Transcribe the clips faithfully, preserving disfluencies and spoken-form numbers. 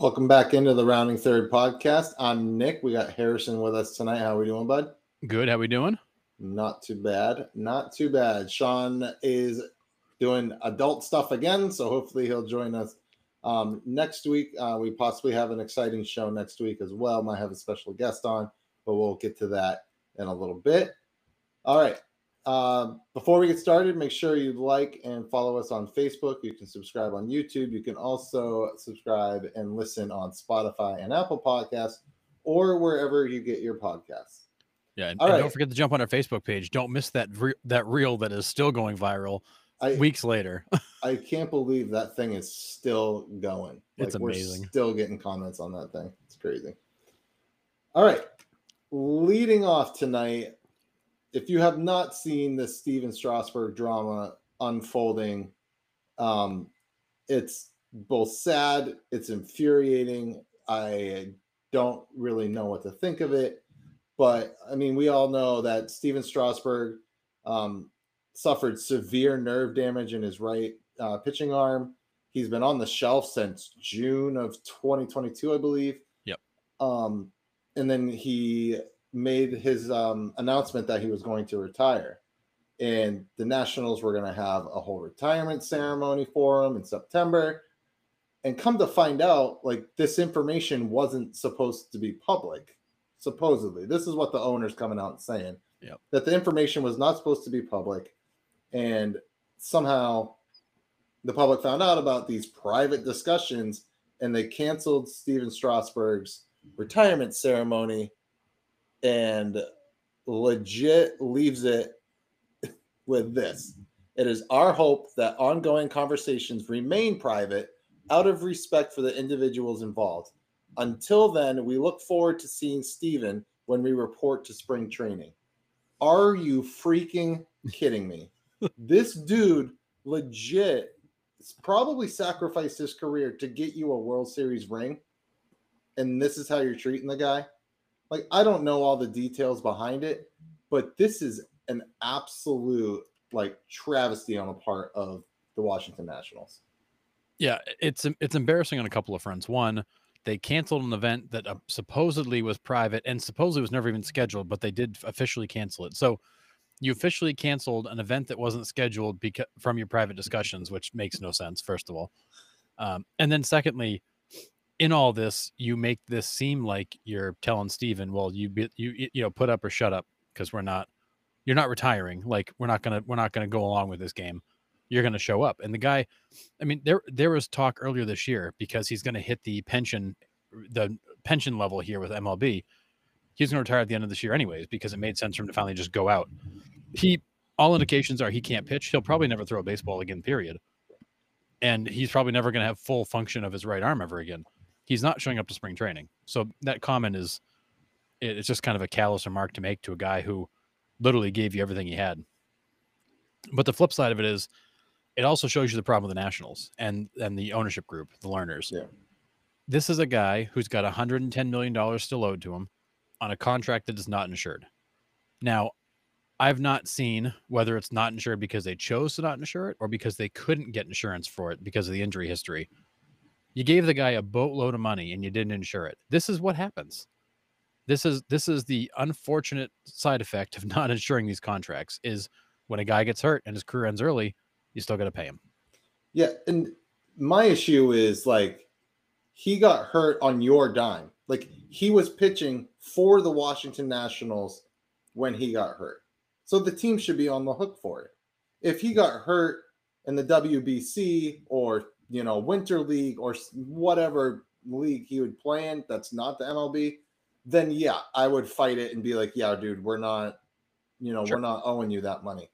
Welcome back into the Rounding Third podcast. I'm Nick. We got Harrison with us tonight. How are we doing, bud? Good. How we doing? Not too bad. Not too bad. Sean is doing adult stuff again, so hopefully he'll join us um, next week. Uh, we possibly have an exciting show next week as well. Might have a special guest on, but we'll get to that in a little bit. All right. Uh, before we get started, make sure you like and follow us on Facebook. You can subscribe on YouTube. You can also subscribe and listen on Spotify and Apple Podcasts or wherever you get your podcasts. Yeah, and, and right. Don't forget to jump on our Facebook page. Don't miss that re- that reel that is still going viral I, weeks later. I can't believe that thing is still going. Like, it's amazing. We're still getting comments on that thing. It's crazy. All right, leading off tonight. If you have not seen the Steven Strasburg drama unfolding, um, it's both sad, it's infuriating. I don't really know what to think of it. But, I mean, we all know that Steven Strasburg um, suffered severe nerve damage in his right uh, pitching arm. He's been on the shelf since June of twenty twenty-two, I believe. Yep. Um, and then he... made his um, announcement that he was going to retire, and the Nationals were going to have a whole retirement ceremony for him in September. And come to find out, like, this information wasn't supposed to be public. Supposedly, this is what the owner's coming out and saying, yep, that the information was not supposed to be public, and somehow the public found out about these private discussions, and they canceled Steven Strasburg's retirement ceremony. And legit leaves it with this. It is our hope that ongoing conversations remain private out of respect for the individuals involved. Until then, we look forward to seeing Steven when we report to spring training. Are you freaking kidding me? This dude legit probably sacrificed his career to get you a World Series ring. And this is how you're treating the guy? Like, I don't know all the details behind it, but this is an absolute, like, travesty on the part of the Washington Nationals. Yeah, it's it's embarrassing on a couple of fronts. One, they canceled an event that uh, supposedly was private and supposedly was never even scheduled, but they did officially cancel it. So you officially canceled an event that wasn't scheduled beca- from your private discussions, which makes no sense, first of all. Um, and then secondly, in all this, you make this seem like you're telling Steven, well, you be, you you know, put up or shut up, because we're not, you're not retiring. Like, we're not gonna we're not gonna go along with this game. You're gonna show up. And the guy, I mean, there there was talk earlier this year because he's gonna hit the pension the pension level here with M L B. He's gonna retire at the end of this year anyways because it made sense for him to finally just go out. He all indications are he can't pitch. He'll probably never throw a baseball again. Period. And he's probably never gonna have full function of his right arm ever again. He's not showing up to spring training. So that comment is, it's just kind of a callous remark to make to a guy who literally gave you everything he had. But the flip side of it is, it also shows you the problem with the Nationals and, and the ownership group, the Learners. Yeah. This is a guy who's got one hundred ten million dollars still owed to him on a contract that is not insured. Now, I've not seen whether it's not insured because they chose to not insure it or because they couldn't get insurance for it because of the injury history. You gave the guy a boatload of money and you didn't insure it. This is what happens. This is this is the unfortunate side effect of not insuring these contracts, is when a guy gets hurt and his career ends early, you still got to pay him. Yeah, and my issue is, like, he got hurt on your dime. Like, he was pitching for the Washington Nationals when he got hurt. So the team should be on the hook for it. If he got hurt in the W B C or, you know, winter league or whatever league he would play in that's not the M L B, then yeah, I would fight it and be like, yeah, dude, we're not, you know, sure, we're not owing you that money.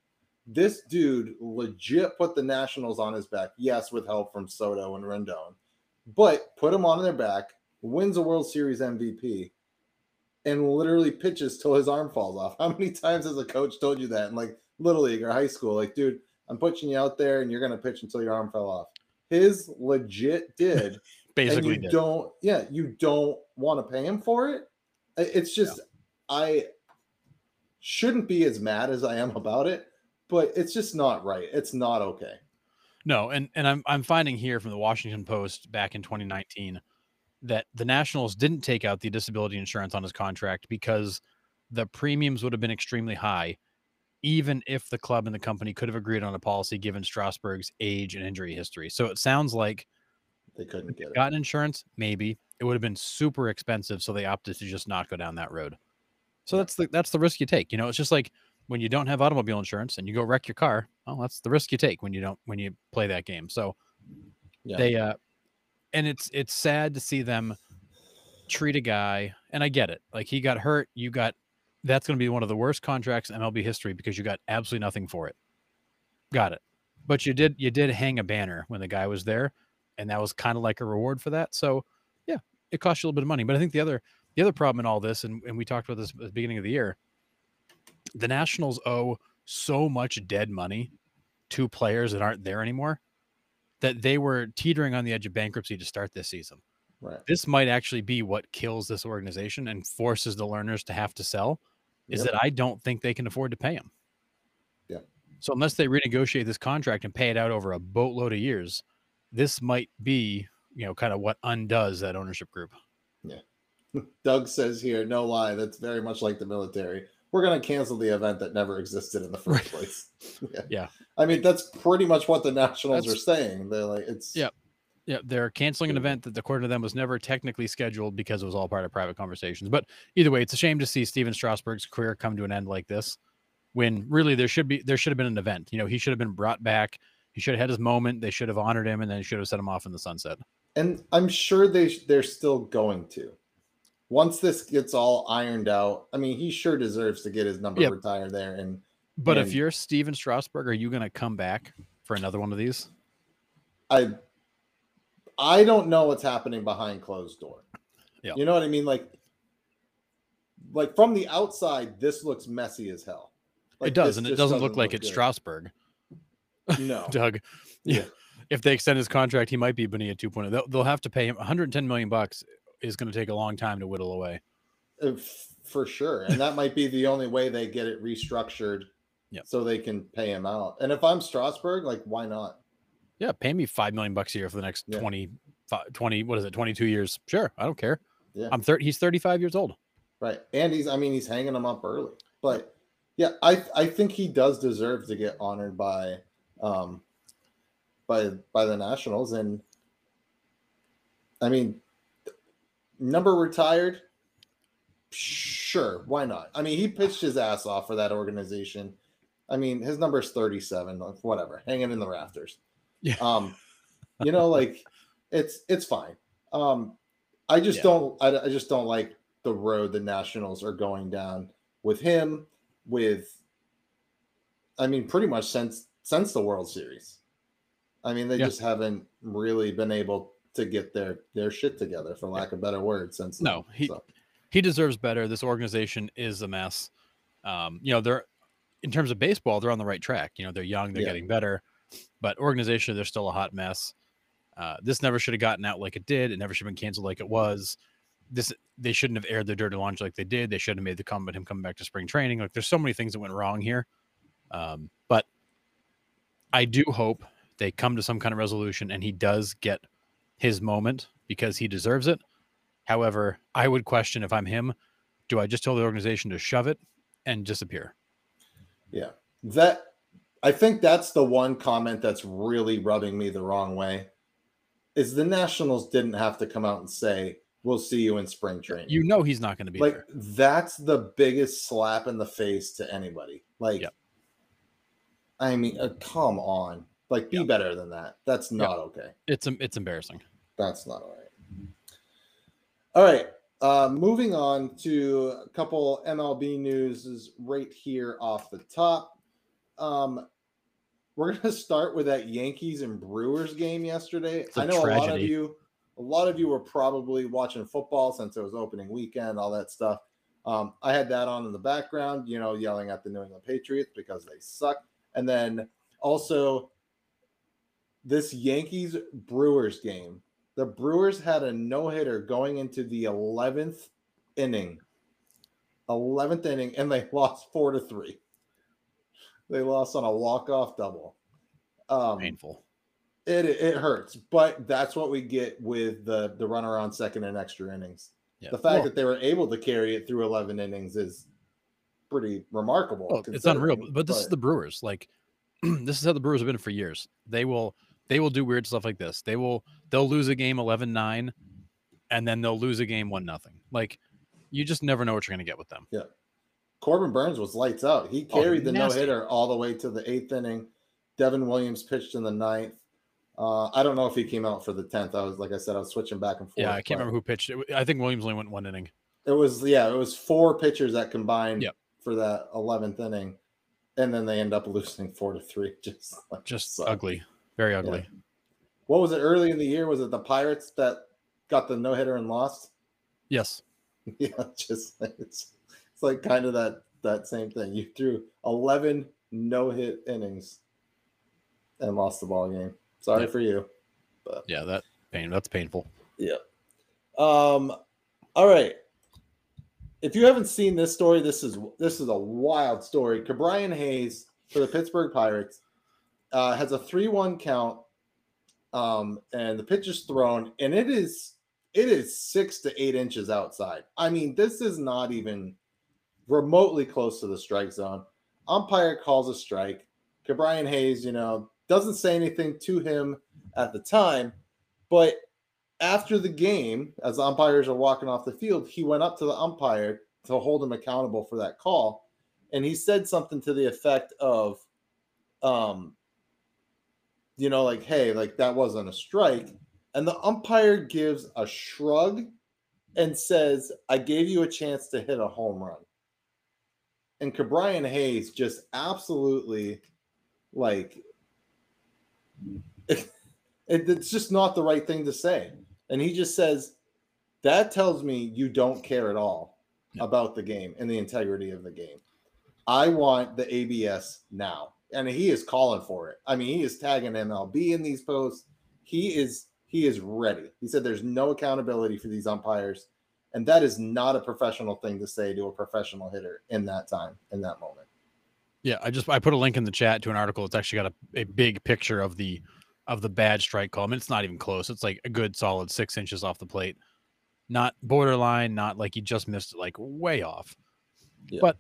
This dude legit put the Nationals on his back. Yes, with help from Soto and Rendon, but put him on their back, wins a World Series M V P, and literally pitches till his arm falls off. How many times has a coach told you that in, like, Little League or high school? Like, dude, I'm putting you out there and you're going to pitch until your arm fell off. His legit did. Basically, and you did. don't. Yeah, you don't want to pay him for it. It's just, yeah. I shouldn't be as mad as I am about it, but it's just not right. It's not okay. No, and and I'm I'm finding here from the Washington Post back in twenty nineteen that the Nationals didn't take out the disability insurance on his contract because the premiums would have been extremely high, even if the club and the company could have agreed on a policy given Strasburg's age and injury history. So it sounds like they couldn't get it. Gotten insurance, maybe it would have been super expensive. So they opted to just not go down that road. So that's the, that's the risk you take. You know, it's just like when you don't have automobile insurance and you go wreck your car. Well, that's the risk you take when you don't, when you play that game. So yeah. they, uh, and it's, it's sad to see them treat a guy. And I get it. Like he got hurt. You got, that's going to be one of the worst contracts in M L B history because you got absolutely nothing for it. Got it. But you did, you did hang a banner when the guy was there, and that was kind of like a reward for that. So yeah, it cost you a little bit of money. But I think the other, the other problem in all this, and, and we talked about this at the beginning of the year, the Nationals owe so much dead money to players that aren't there anymore that they were teetering on the edge of bankruptcy to start this season. Right. This might actually be what kills this organization and forces the Learners to have to sell, is yep. that I don't think they can afford to pay them. Yeah. So unless they renegotiate this contract and pay it out over a boatload of years, this might be, you know, kind of what undoes that ownership group. Yeah. Doug says here, no lie, that's very much like the military. We're going to cancel the event that never existed in the first place. yeah. yeah. I mean, that's pretty much what the Nationals that's, are saying. They're like, it's. Yeah. Yeah. They're canceling an event that, according to them, was never technically scheduled because it was all part of private conversations. But either way, it's a shame to see Steven Strasburg's career come to an end like this, when really there should be, there should have been an event. You know, he should have been brought back. He should have had his moment. They should have honored him, and then should have set him off in the sunset. And I'm sure they they're still going to. Once this gets all ironed out, I mean, he sure deserves to get his number yep. retired there. And but and if you're Steven Strasburg, are you going to come back for another one of these? I I don't know what's happening behind closed door. Yep. You know what I mean? Like, like from the outside, this looks messy as hell. Like, it does, and it doesn't, doesn't look like look it's good. Strasburg. No, Doug. Yeah. yeah, if they extend his contract, he might be Bonilla two point oh. They'll, they'll have to pay him one hundred ten million bucks. Is going to take a long time to whittle away, if, for sure. And that might be the only way they get it restructured, yeah. so they can pay him out. And if I'm Strasburg, like, why not? Yeah, pay me five million bucks a year for the next yeah. twenty, twenty, what is it, twenty-two years? Sure, I don't care. Yeah, I'm thirty. He's thirty-five years old. Right, and he's. I mean, he's hanging him up early. But yeah, I I think he does deserve to get honored by. Um, by by the Nationals, and I mean, number retired, sure, why not? I mean, he pitched his ass off for that organization. I mean, his number is thirty-seven, like, whatever, hanging in the rafters. Yeah, um, you know, like it's it's fine. Um, I just yeah. don't, I, I just don't like the road the Nationals are going down with him. With, I mean, pretty much since. Since the World Series. I mean, they yeah. just haven't really been able to get their, their shit together, for lack of better words. Since no, then, he, so. he deserves better. This organization is a mess. Um, you know, they're, in terms of baseball, they're on the right track. You know, they're young, they're yeah. getting better, but organizationally, they're still a hot mess. Uh, this never should have gotten out like it did. It never should have been canceled like it was. This, they shouldn't have aired their dirty laundry like they did. They should have made the comment, him coming back to spring training. Like, there's so many things that went wrong here. Um, but I do hope they come to some kind of resolution and he does get his moment, because he deserves it. However, I would question, if I'm him, do I just tell the organization to shove it and disappear? Yeah, that I think that's the one comment that's really rubbing me the wrong way, is the Nationals didn't have to come out and say, we'll see you in spring training. You know, he's not going to be like, there. That's the biggest slap in the face to anybody. Like, yep. I mean, uh, come on. Like, be yep. better than that. That's not yep. okay. It's it's embarrassing. That's not all right. All right. Uh, moving on to a couple M L B news is right here off the top. Um, we're going to start with that Yankees and Brewers game yesterday. I know tragedy. a lot of you, a lot of you were probably watching football since it was opening weekend, all that stuff. Um, I had that on in the background, you know, yelling at the New England Patriots because they suck. And then also this Yankees Brewers game, the Brewers had a no hitter going into the eleventh inning, eleventh inning, and they lost four to three. They lost on a walk off double. Um, Painful. It it hurts, but that's what we get with the, the runner on second and extra innings. Yeah. The fact well, that they were able to carry it through eleven innings is pretty remarkable. Well, it's unreal, but this but, is the Brewers. Like this is how the Brewers have been for years. They will they will do weird stuff like this. They will they'll lose a game eleven nine, and then they'll lose a game one nothing. Like you just never know what you're going to get with them. Yeah, Corbin Burnes was lights out. He carried oh, the no hitter all the way to the eighth inning. Devin Williams pitched in the ninth. Uh, I don't know if he came out for the tenth. I was, like I said, I was switching back and forth. Yeah, I can't remember who pitched. It, I think Williams only went one inning. It was, yeah, it was four pitchers that combined yep. for that eleventh inning, and then they end up losing four to three. Just, like, just sucked. Ugly, very ugly. Yeah. What was it early in the year? Was it the Pirates that got the no hitter and lost? Yes. Yeah, just it's it's like kind of that that same thing. You threw eleven no hit innings and lost the ball game. Sorry yep. for you. But. Yeah, that pain. That's painful. Yeah. Um. All right. If you haven't seen this story, this is this is a wild story. Ke'Bryan Hayes for the Pittsburgh Pirates uh, has a three one count, um, and the pitch is thrown, and it is it is six to eight inches outside. I mean, this is not even remotely close to the strike zone. Umpire calls a strike. Ke'Bryan Hayes, you know. Doesn't say anything to him at the time, but after the game, as the umpires are walking off the field, he went up to the umpire to hold him accountable for that call, and he said something to the effect of, um, you know, like, hey, like, that wasn't a strike, and the umpire gives a shrug and says, I gave you a chance to hit a home run, and Ke'Bryan Hayes just absolutely, like, It, it, it's just not the right thing to say. And he just says, that tells me you don't care at all no. about the game and the integrity of the game. I want the A B S now. And he is calling for it. I mean, he is tagging M L B in these posts. He is he is ready. He said there's no accountability for these umpires. And that is not a professional thing to say to a professional hitter in that time, in that moment. Yeah, I just I put a link in the chat to an article. It's actually got a, a big picture of the of the bad strike call. I mean, it's not even close. It's like a good solid six inches off the plate. Not borderline, not like you just missed it, like way off. Yeah. But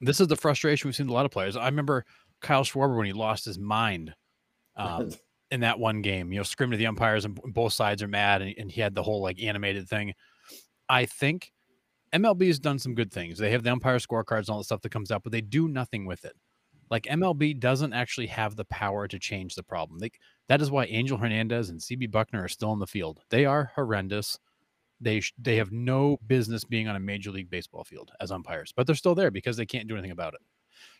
this is the frustration we've seen with a lot of players. I remember Kyle Schwarber when he lost his mind um, in that one game, you know, screaming to the umpires and both sides are mad, and, and he had the whole like animated thing. I think M L B has done some good things. They have the umpire scorecards and all the stuff that comes out, but they do nothing with it. Like M L B doesn't actually have the power to change the problem. They, that is why Angel Hernandez and C B Buckner are still in the field. They are horrendous. They sh- they have no business being on a Major League Baseball field as umpires, but they're still there because they can't do anything about it.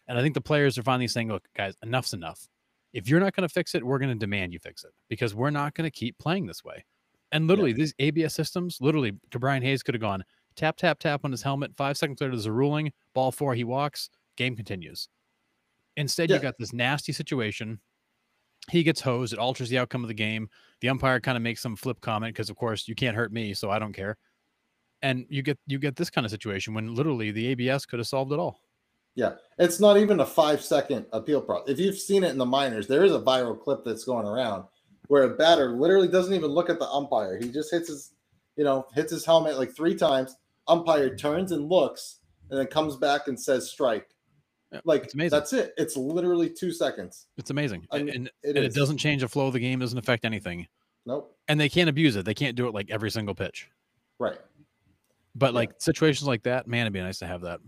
And I think the players are finally saying, look, guys, enough's enough. If you're not going to fix it, we're going to demand you fix it because we're not going to keep playing this way. And literally yeah. these A B S systems, literally Ke'Bryan Hayes could have gone, tap, tap, tap on his helmet. Five seconds later, there's a ruling. Ball four, he walks. Game continues. Instead, yeah. you got this nasty situation. He gets hosed. It alters the outcome of the game. The umpire kind of makes some flip comment because, of course, you can't hurt me, so I don't care. And you get you get this kind of situation when literally the A B S could have solved it all. Yeah, it's not even a five-second appeal process. If you've seen it in the minors, there is a viral clip that's going around where a batter literally doesn't even look at the umpire. He just hits his, you know, hits his helmet like three times. Umpire turns and looks and then comes back and says strike. Yeah, like, it's amazing. That's it. It's literally two seconds. It's amazing. I mean, and it, and it doesn't change the flow of the game. Doesn't affect anything. Nope. And they can't abuse it. They can't do it like every single pitch. Right. But yeah. like situations like that, man, it'd be nice to have that.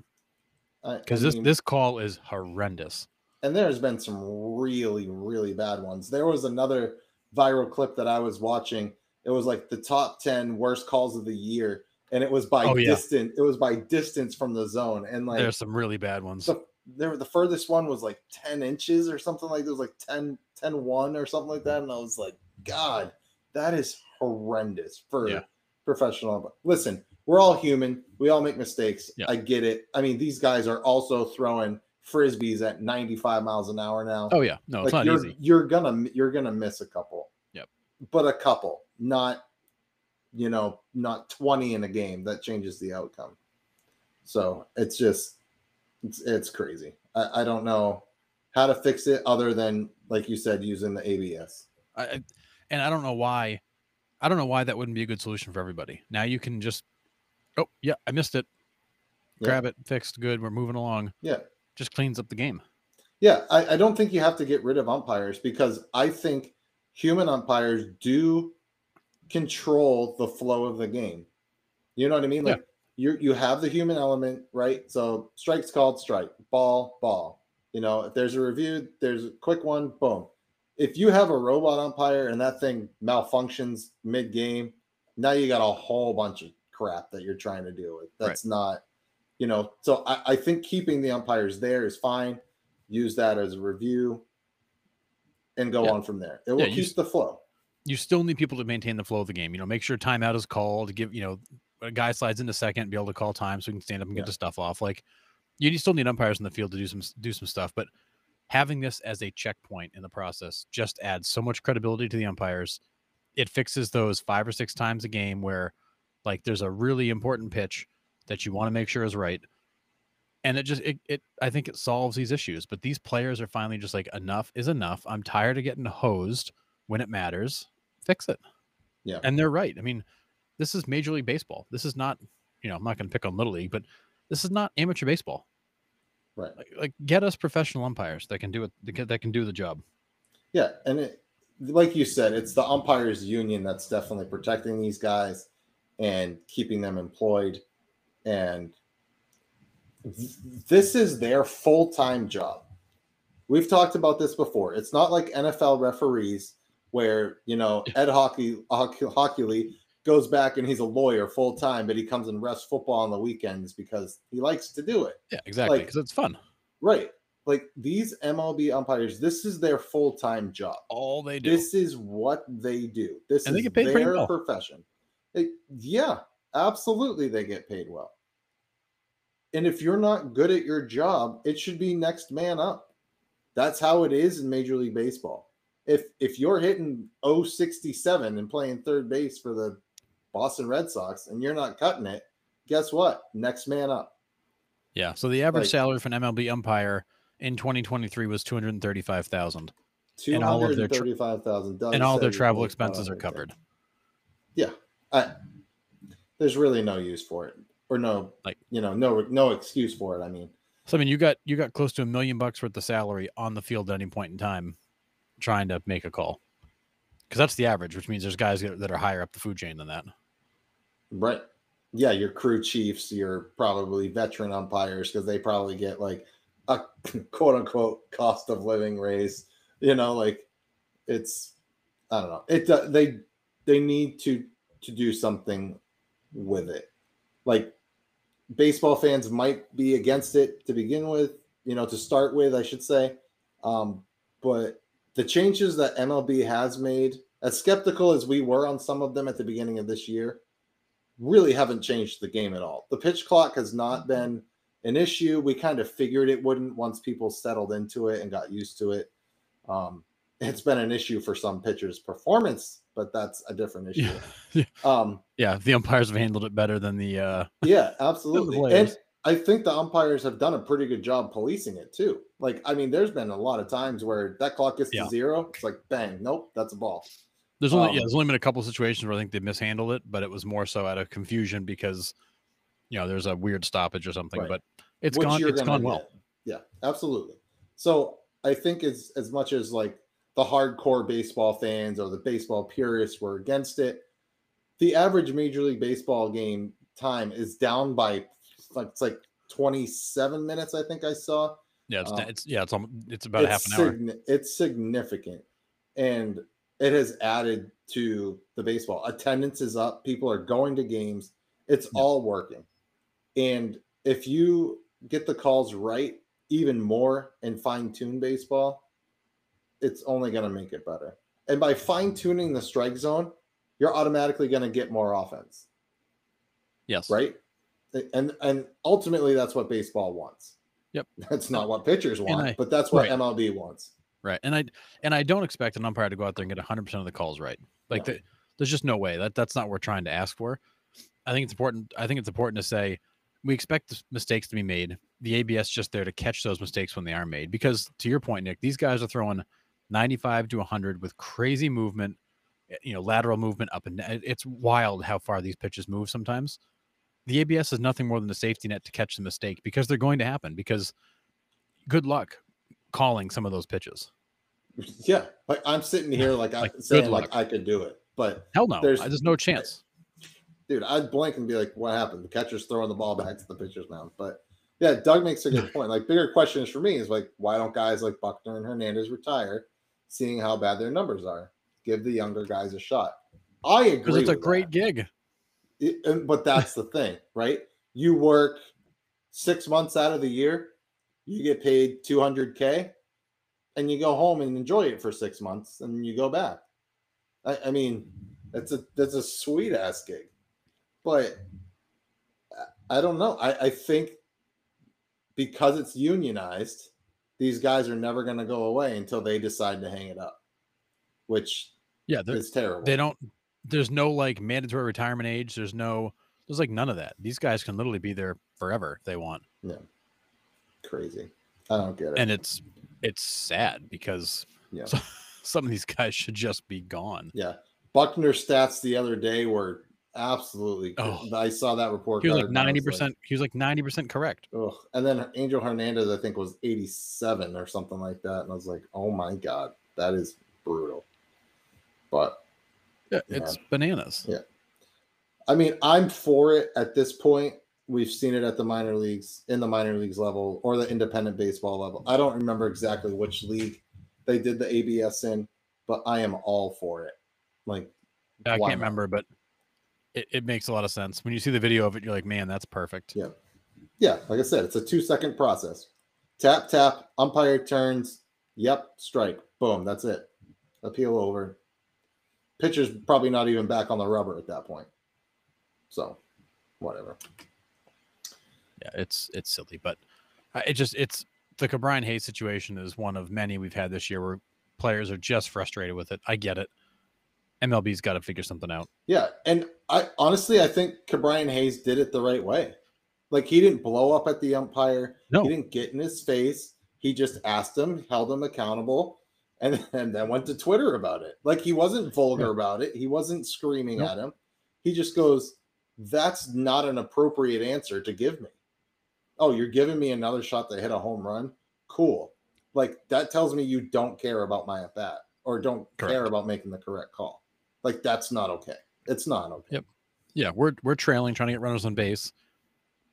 Because this, this call is horrendous. And there's been some really, really bad ones. There was another viral clip that I was watching. It was like the top ten worst calls of the year. And it was by oh, yeah. distance. It was by distance from the zone, and like there's some really bad ones. The, there, the furthest one was like ten inches or something like that. It was like ten, ten, one or something like that. And I was like, God, that is horrendous for yeah. professional. Listen, we're all human. We all make mistakes. Yeah. I get it. I mean, these guys are also throwing frisbees at ninety-five miles an hour now. Oh yeah, no, like, it's not you're, easy. You're gonna, you're gonna miss a couple. Yep, but a couple, not. You know, not twenty in a game that changes the outcome. So it's just, it's, it's crazy. I, I don't know. how to fix it other than, like you said, using the A B S. I, and I don't know why. I don't know why that wouldn't be a good solution for everybody. Now you can just, oh, yeah, I missed it. Grab yeah. it, fixed, good, we're moving along. Yeah. Just cleans up the game. Yeah, I, I don't think you have to get rid of umpires because I think human umpires do control the flow of the game. You know what I mean? Like yeah. you you have the human element, right? So strike's called strike, ball, ball. You know, if there's a review, there's a quick one, boom. If you have a robot umpire and that thing malfunctions mid-game, now you got a whole bunch of crap that you're trying to deal with. That's right. not, you know, so I, I think keeping the umpires there is fine. Use that as a review and go yeah. on from there. It will yeah, keep you, the flow. You still need people to maintain the flow of the game. You know, make sure timeout is called. Give, you know, a guy slides into second and be able to call time so we can stand up and yeah. get the stuff off. Like, you still need umpires in the field to do some do some stuff, but having this as a checkpoint in the process just adds so much credibility to the umpires. It fixes those five or six times a game where, like, there's a really important pitch that you want to make sure is right. And it just, it, it, I think it solves these issues, but these players are finally just like, enough is enough. I'm tired of getting hosed when it matters. Fix it. Yeah. And they're right. I mean, this is Major League Baseball. This is not, you know, I'm not going to pick on Little League, but this is not amateur baseball. Right. Like, like get us professional umpires that can do it, that can do the job. Yeah. And it, like you said, it's the umpires union that's definitely protecting these guys and keeping them employed. And this is their full-time job. We've talked about this before. It's not like N F L referees where, you know, Ed Hockley, Hockley goes back and he's a lawyer full-time, but he comes and refs football on the weekends because he likes to do it. Yeah, exactly, because like, it's fun. Right. Like these M L B umpires, this is their full-time job. All they do. This is what they do. This and is they get paid their well. profession. It, yeah, absolutely they get paid well. And if you're not good at your job, it should be next man up. That's how it is in Major League Baseball. If if you're hitting oh sixty-seven and playing third base for the Boston Red Sox and you're not cutting it, guess what? Next man up. Yeah, so the average like, salary for an M L B umpire in twenty twenty-three was two hundred thirty-five thousand dollars. And all of their, tra- and all their travel expenses are covered. Yeah. I, there's really no use for it. Or no, like you know, no, no excuse for it. I mean, so I mean, you got you got close to a million bucks worth of salary on the field at any point in time, trying to make a call, because that's the average, which means there's guys that are higher up the food chain than that. Right? Yeah, your crew chiefs, your probably veteran umpires, because they probably get like a quote unquote cost of living raise. You know, like it's I don't know. It uh, they they need to to do something with it, like. Baseball fans might be against it to begin with, you know, to start with, I should say. Um, but the changes that M L B has made, as skeptical as we were on some of them at the beginning of this year, really haven't changed the game at all. The pitch clock has not been an issue. We kind of figured it wouldn't once people settled into it and got used to it. Um, it's been an issue for some pitchers' performance, but that's a different issue. Yeah. Um, yeah, the umpires have handled it better than the uh, – Yeah, absolutely. And I think the umpires have done a pretty good job policing it too. Like, I mean, there's been a lot of times where that clock gets yeah. to zero. It's like, bang, nope, that's a ball. There's only um, yeah, there's only been a couple of situations where I think they mishandled it, but it was more so out of confusion because, you know, there's a weird stoppage or something. Right. But it's Which gone, it's gone well. Get. Yeah, absolutely. So I think as, as much as like – the hardcore baseball fans or the baseball purists were against it. The average Major League Baseball game time is down by like it's like twenty-seven minutes. I think I saw. Yeah, it's, um, it's yeah, it's it's about it's half an hour. Signi- it's significant, and it has added to the baseball. Attendance is up. People are going to games. It's yeah. all working, and if you get the calls right, even more and fine-tune baseball. It's only going to make it better. And by fine-tuning the strike zone, you're automatically going to get more offense. Yes. Right? And and ultimately, that's what baseball wants. Yep. That's not what pitchers want, I, but that's what right. M L B wants. Right. And I and I don't expect an umpire to go out there and get one hundred percent of the calls right. Like, no. the, there's just no way. That That's not what we're trying to ask for. I think it's important. I think it's important to say, we expect mistakes to be made. The A B S just there to catch those mistakes when they are made. Because to your point, Nick, these guys are throwing ninety-five to one hundred with crazy movement, you know, lateral movement up and down. It's wild how far these pitches move sometimes. The A B S is nothing more than a safety net to catch the mistake, because they're going to happen, because good luck calling some of those pitches. Yeah. Like I'm sitting here like, like I'm saying like I could do it, but hell no, there's, there's no chance. Dude, I'd blank and be like, what happened? The catcher's throwing the ball back to the pitcher's mound. But yeah, Doug makes a good point. Like bigger questions for me is like, why don't guys like Buckner and Hernandez retire, seeing how bad their numbers are? Give the younger guys a shot. I agree. Because it's a great gig. It, and, but that's the thing, right? You work six months out of the year, you get paid two hundred K, and you go home and enjoy it for six months, and you go back. I, I mean, that's a that's a sweet ass gig, but I don't know. I, I think because it's unionized, these guys are never going to go away until they decide to hang it up, which yeah, is terrible. They don't. There's no like mandatory retirement age. There's no, there's like none of that. These guys can literally be there forever if they want. Yeah. Crazy. I don't get it. And it's, it's sad because yeah. so, some of these guys should just be gone. Yeah. Buckner's stats the other day were absolutely, oh. I saw that report. He was like ninety percent. Was like, he was like ninety percent correct. Ugh. And then Angel Hernandez, I think was eighty-seven or something like that. And I was like, oh my God, that is brutal. But yeah, it's yeah. bananas. Yeah. I mean, I'm for it at this point. We've seen it at the minor leagues, in the minor leagues level, or the independent baseball level. I don't remember exactly which league they did the A B S in, but I am all for it. Like, I can't not? remember, but it, it makes a lot of sense. When you see the video of it, you're like, man, that's perfect. Yeah. Yeah. Like I said, it's a two second process. Tap, tap, umpire turns. Yep. Strike. Boom. That's it. Appeal over. Pitcher's probably not even back on the rubber at that point. So, whatever. Yeah, it's it's silly, but it just it's the Ke'Bryan Hayes situation is one of many we've had this year where players are just frustrated with it. I get it. M L B's got to figure something out. Yeah, and I honestly I think Ke'Bryan Hayes did it the right way. Like he didn't blow up at the umpire. No. He didn't get in his face. He just asked him, held him accountable. And, and then went to Twitter about it. Like he wasn't vulgar yeah. about it. He wasn't screaming nope. at him. He just goes, that's not an appropriate answer to give me. Oh, you're giving me another shot to hit a home run? Cool. Like that tells me you don't care about my at bat or don't correct. care about making the correct call. Like that's not okay. It's not okay. Yep. Yeah, we're we're trailing, trying to get runners on base.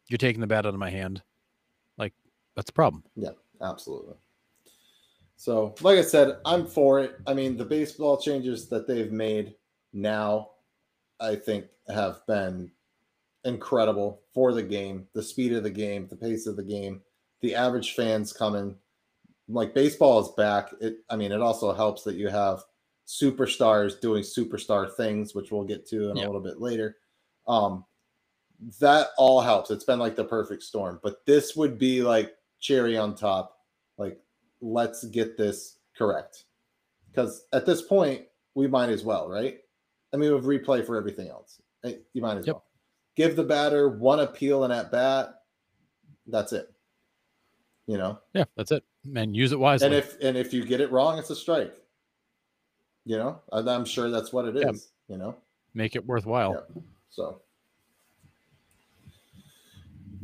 You're taking the bat out of my hand. Like that's a problem. Yeah, absolutely. So, like I said, I'm for it. I mean, the baseball changes that they've made now, I think, have been incredible for the game, the speed of the game, the pace of the game, the average fans coming. Like, baseball is back. It, I mean, it also helps that you have superstars doing superstar things, which we'll get to in yeah. a little bit later. Um, that all helps. It's been like the perfect storm. But this would be like cherry on top. Like, let's get this correct, because at this point we might as well, right? I mean, we have replay for everything else. You might as yep. well give the batter one appeal and at bat. That's it. You know. Yeah, that's it. And use it wisely. And if and if you get it wrong, it's a strike. You know, I'm sure that's what it is. Yeah. You know, make it worthwhile. Yeah. So.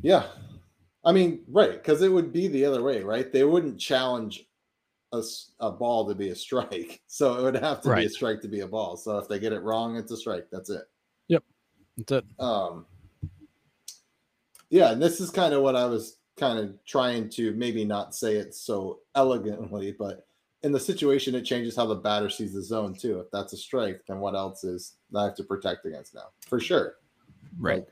Yeah. I mean, right, because it would be the other way, right? They wouldn't challenge a, a ball to be a strike. So it would have to right. be a strike to be a ball. So if they get it wrong, it's a strike. That's it. Yep. That's it. Um, yeah, and this is kind of what I was kind of trying to maybe not say it so elegantly, but in the situation, it changes how the batter sees the zone, too. If that's a strike, then what else is I have to protect against now? For sure. Right. Like,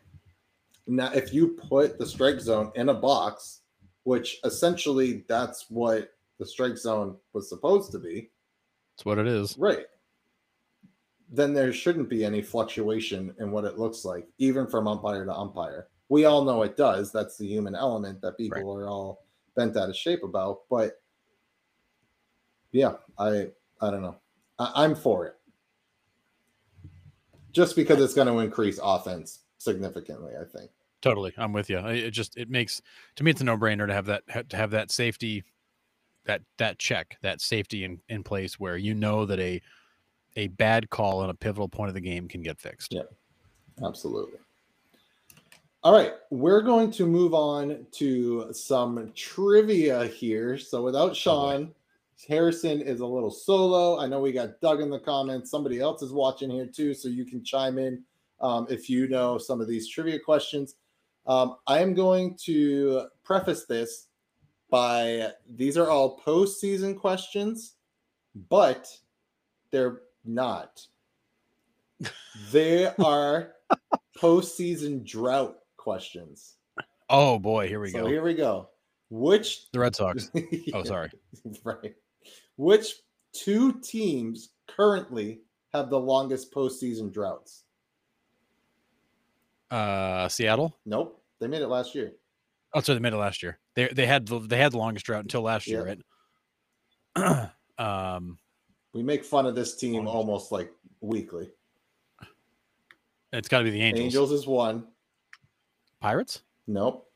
now, if you put the strike zone in a box, which essentially that's what the strike zone was supposed to be. That's what it is. Right. Then there shouldn't be any fluctuation in what it looks like, even from umpire to umpire. We all know it does. That's the human element that people right. are all bent out of shape about. But yeah, I I don't know. I, I'm for it. Just because it's going to increase offense significantly, I think. Totally. I'm with you. It just, it makes, to me, it's a no brainer to have that, to have that safety, that, that check, that safety in, in place where, you know, that a, a bad call on a pivotal point of the game can get fixed. Yeah, absolutely. All right. We're going to move on to some trivia here. So without Sean, okay. Harrison is a little solo. I know we got Doug in the comments. Somebody else is watching here too. So you can chime in um, if you know some of these trivia questions. Um, I am going to preface this by, these are all postseason questions, but they're not. They are postseason drought questions. Oh, boy. Here we so go. Here we go. Which the Red Sox. yeah, oh, sorry. Right. Which two teams currently have the longest postseason droughts? Uh, Seattle? Nope. They made it last year. Oh, so they made it last year. They they had the, they had the longest drought until last yeah. year, right? um, we make fun of this team longest. almost like weekly. It's got to be the Angels. Angels is one. Pirates? Nope.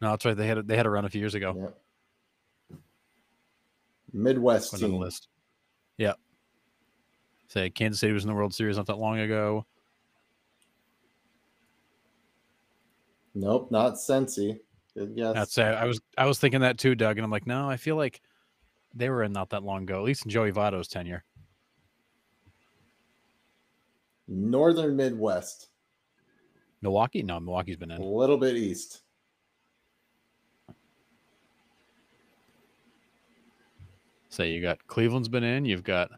No, that's right. They had a, they had a run a few years ago. Yeah. Midwest team. On the list. Yeah. Say Kansas City was in the World Series not that long ago. Nope, not Cincy. Yes. That's, I was I was thinking that too, Doug, and I'm like, no, I feel like they were in not that long ago, at least in Joey Votto's tenure. Northern Midwest. Milwaukee? No, Milwaukee's been in. A little bit east. So you got Cleveland's been in. You've got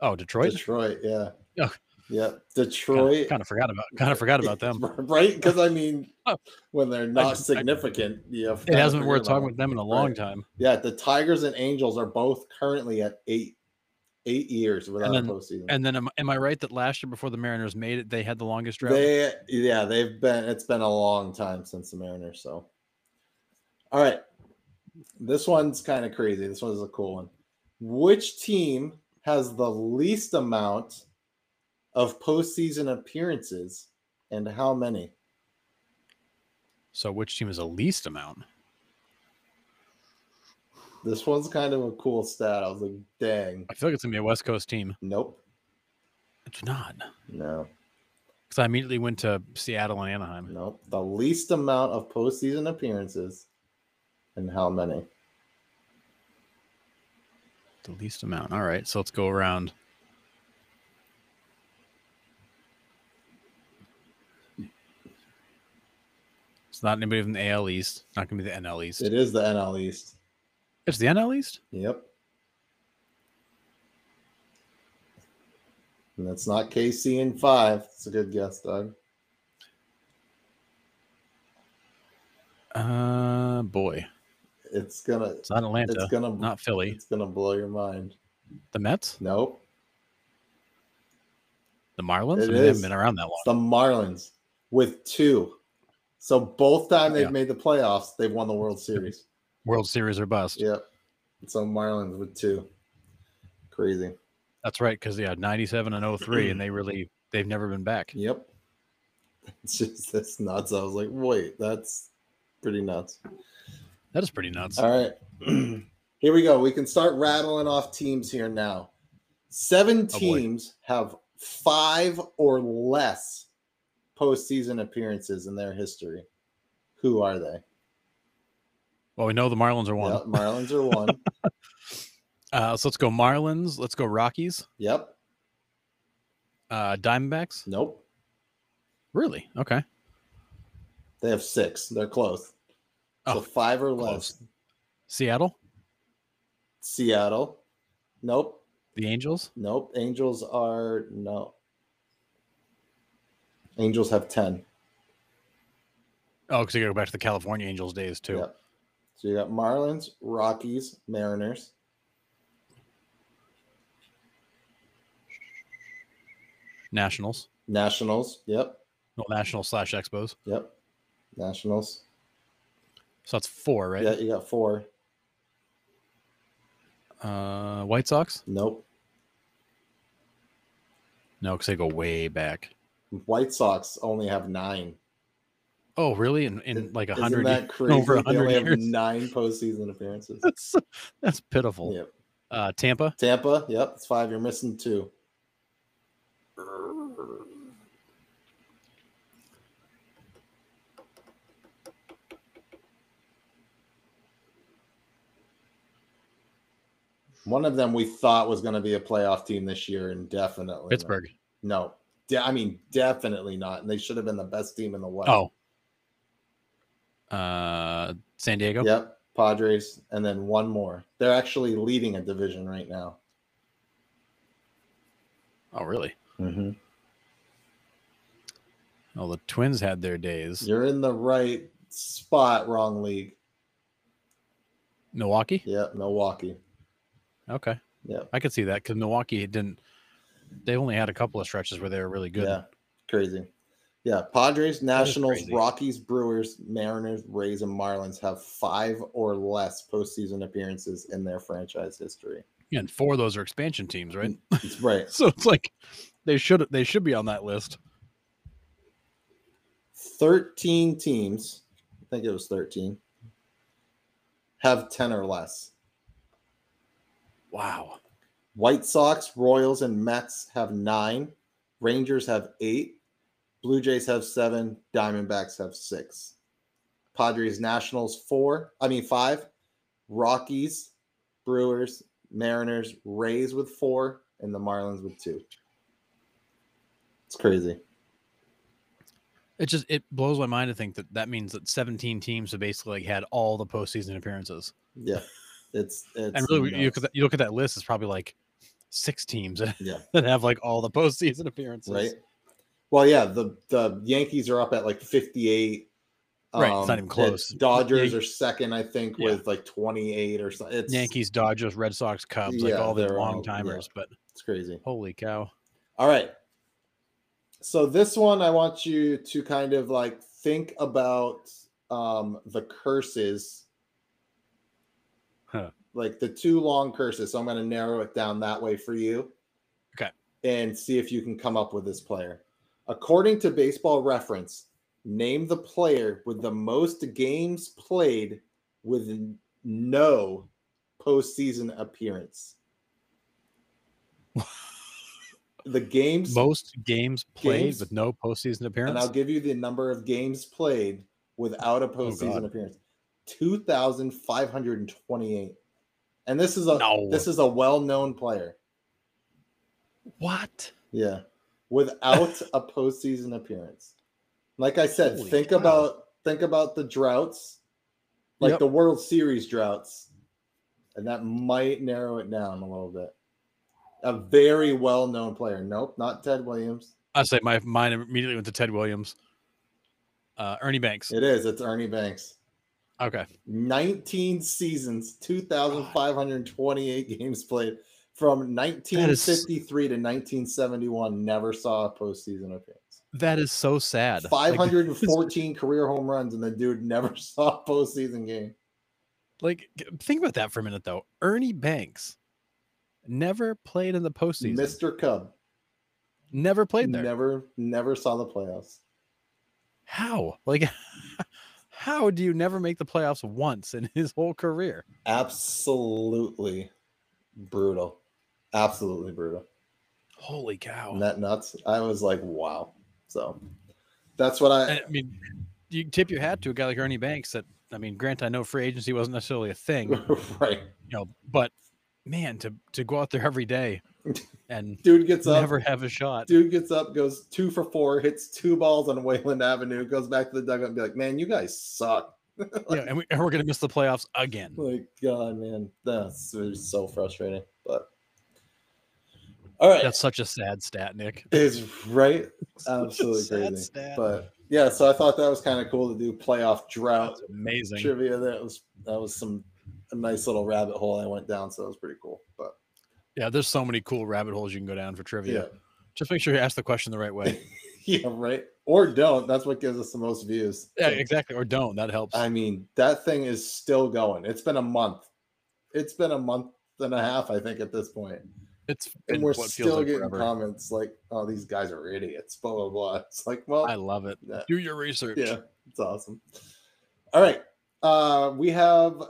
oh Detroit. Detroit, yeah. Oh. Yeah, Detroit. Kind of, kind of forgot about. Kind of forgot about them, right? Because I mean, when they're not I just, significant, I, yeah, it hasn't been worth talking with them in a long right. time. Yeah, the Tigers and Angels are both currently at eight, eight years without and then, a postseason. And then, am, am I right that last year before the Mariners made it, they had the longest drought? They, yeah, they've been. It's been a long time since the Mariners. So, all right, this one's kind of crazy. This one's a cool one. Which team has the least amount of postseason appearances, and how many? So which team is the least amount? This one's kind of a cool stat. I was like, dang. I feel like it's going to be a West Coast team. Nope. It's not. No. Because I immediately went to Seattle and Anaheim. Nope. The least amount of postseason appearances, and how many? The least amount. All right, so let's go around. It's not anybody from the A L East. It's not going to be the N L East. It is the N L East. It's the N L East? Yep. And that's not K C in five. That's a good guess, Doug. Uh, boy. It's going to. It's not Atlanta. It's gonna, not Philly. It's going to blow your mind. The Mets? Nope. The Marlins? It I mean, is. They haven't been around that long. It's the Marlins with two. So both time they've yeah. made the playoffs, they've won the World Series. World Series or bust. Yep. So Marlins with two. Crazy. That's right, because they had ninety-seven and oh three, and they really they've never been back. Yep. It's just that's nuts. I was like, wait, that's pretty nuts. That is pretty nuts. All right. Here we go. We can start rattling off teams here now. Seven teams oh have five or less postseason appearances in their history. Who are they? Well, we know the Marlins are one. Yep, Marlins are one. uh, so let's go Marlins. Let's go Rockies. Yep. Uh, Diamondbacks? Nope. Really? Okay. They have six. They're close. So oh, five or close. less. Seattle? Seattle. Nope. The Angels? Nope. Angels are no. Angels have ten. Oh, because you go back to the California Angels days, too. Yep. So you got Marlins, Rockies, Mariners. Nationals. Nationals, yep. No, Nationals slash Expos. Yep. Nationals. So that's four, right? Yeah, you got four. Uh, White Sox? Nope. No, because they go way back. White Sox only have nine. Oh, really? In in like a hundred over a hundred years, have nine postseason appearances. That's that's pitiful. Yep. Uh, Tampa. Tampa. Yep. It's five. You're missing two. One of them we thought was going to be a playoff team this year, and definitely Pittsburgh. No, De- I mean definitely not. And they should have been the best team in the West. Oh. Uh, San Diego. Yep, Padres, and then one more. They're actually leading a division right now. Oh, really? Mm-hmm. Well, the Twins had their days. You're in the right spot, wrong league. Milwaukee. Yep, Milwaukee. Okay. Yeah, I could see that because Milwaukee didn't. They only had a couple of stretches where they were really good. Yeah, crazy. Yeah, Padres, Nationals, Rockies, Brewers, Mariners, Rays, and Marlins have five or less postseason appearances in their franchise history. Yeah, and four of those are expansion teams, right? That's right. So it's like they should they should be on that list. Thirteen teams, I think it was thirteen, have ten or less. Wow. White Sox, Royals, and Mets have nine. Rangers have eight. Blue Jays have seven. Diamondbacks have six. Padres, Nationals, four. I mean, five. Rockies, Brewers, Mariners, Rays with four, and the Marlins with two. It's crazy. It just it blows my mind to think that that means that seventeen teams have basically had all the postseason appearances. Yeah, it's, it's and really you look, at that, you look at that list. It's probably like six teams yeah. that have like all the postseason appearances, right? Well, yeah, the, the Yankees are up at like fifty-eight. Right, um, it's not even close. Dodgers Yan- are second, I think, yeah. with like twenty-eight or something. It's, Yankees, Dodgers, Red Sox, Cubs, yeah, like all the long-timers. Yeah. But it's crazy. Holy cow. All right. So this one, I want you to kind of like think about um, the curses. Huh. Like the two long curses. So I'm going to narrow it down that way for you. Okay. And see if you can come up with this player. According to Baseball Reference, name the player with the most games played with no postseason appearance. The games most games played games, with no postseason appearance. And I'll give you the number of games played without a postseason oh appearance: two thousand five hundred and twenty-eight. And this is a no. this is a well-known player. What? Yeah. Without a postseason appearance. Like I said, Holy think God. about think about the droughts, like yep. the World Series droughts, and that might narrow it down a little bit. A very well-known player. Nope, not Ted Williams. I say my mind immediately went to Ted Williams. Uh, Ernie Banks. It is. It's Ernie Banks. Okay. nineteen seasons, two thousand five hundred twenty-eight God. Games played. From nineteen fifty-three is, to nineteen seventy-one, never saw a postseason appearance. That is so sad. five hundred fourteen like, career home runs, and the dude never saw a postseason game. Like, think about that for a minute, though. Ernie Banks never played in the postseason. Mister Cub. Never played there. Never, never saw the playoffs. How? Like, how do you never make the playoffs once in his whole career? Absolutely brutal. Absolutely brutal. Holy cow. Isn't that nuts? I was like, wow. So that's what I... I mean, you tip your hat to a guy like Ernie Banks that, I mean, grant I know free agency wasn't necessarily a thing. Right. You know, but, man, to, to go out there every day and dude gets never up, have a shot. Dude gets up, goes two for four, hits two balls on Wayland Avenue, goes back to the dugout and be like, man, you guys suck. like, yeah, and, we, and we're going to miss the playoffs again. Like, God, man. That's so frustrating. But all right. That's such a sad stat, Nick. It's right. Absolutely crazy. Stat. But yeah, so I thought that was kind of cool to do playoff drought. That's amazing. Trivia. That was that was some a nice little rabbit hole I went down, so that was pretty cool. But yeah, there's so many cool rabbit holes you can go down for trivia. Yeah. Just make sure you ask the question the right way. Yeah, right. Or don't. That's what gives us the most views. Yeah, exactly. Or don't. That helps. I mean, that thing is still going. It's been a month. It's been a month and a half, I think, at this point. It's and we're still like getting forever. Comments like, "Oh, these guys are idiots." Blah blah blah. It's like, well, I love it. Yeah. Do your research. Yeah, it's awesome. All right, uh, we have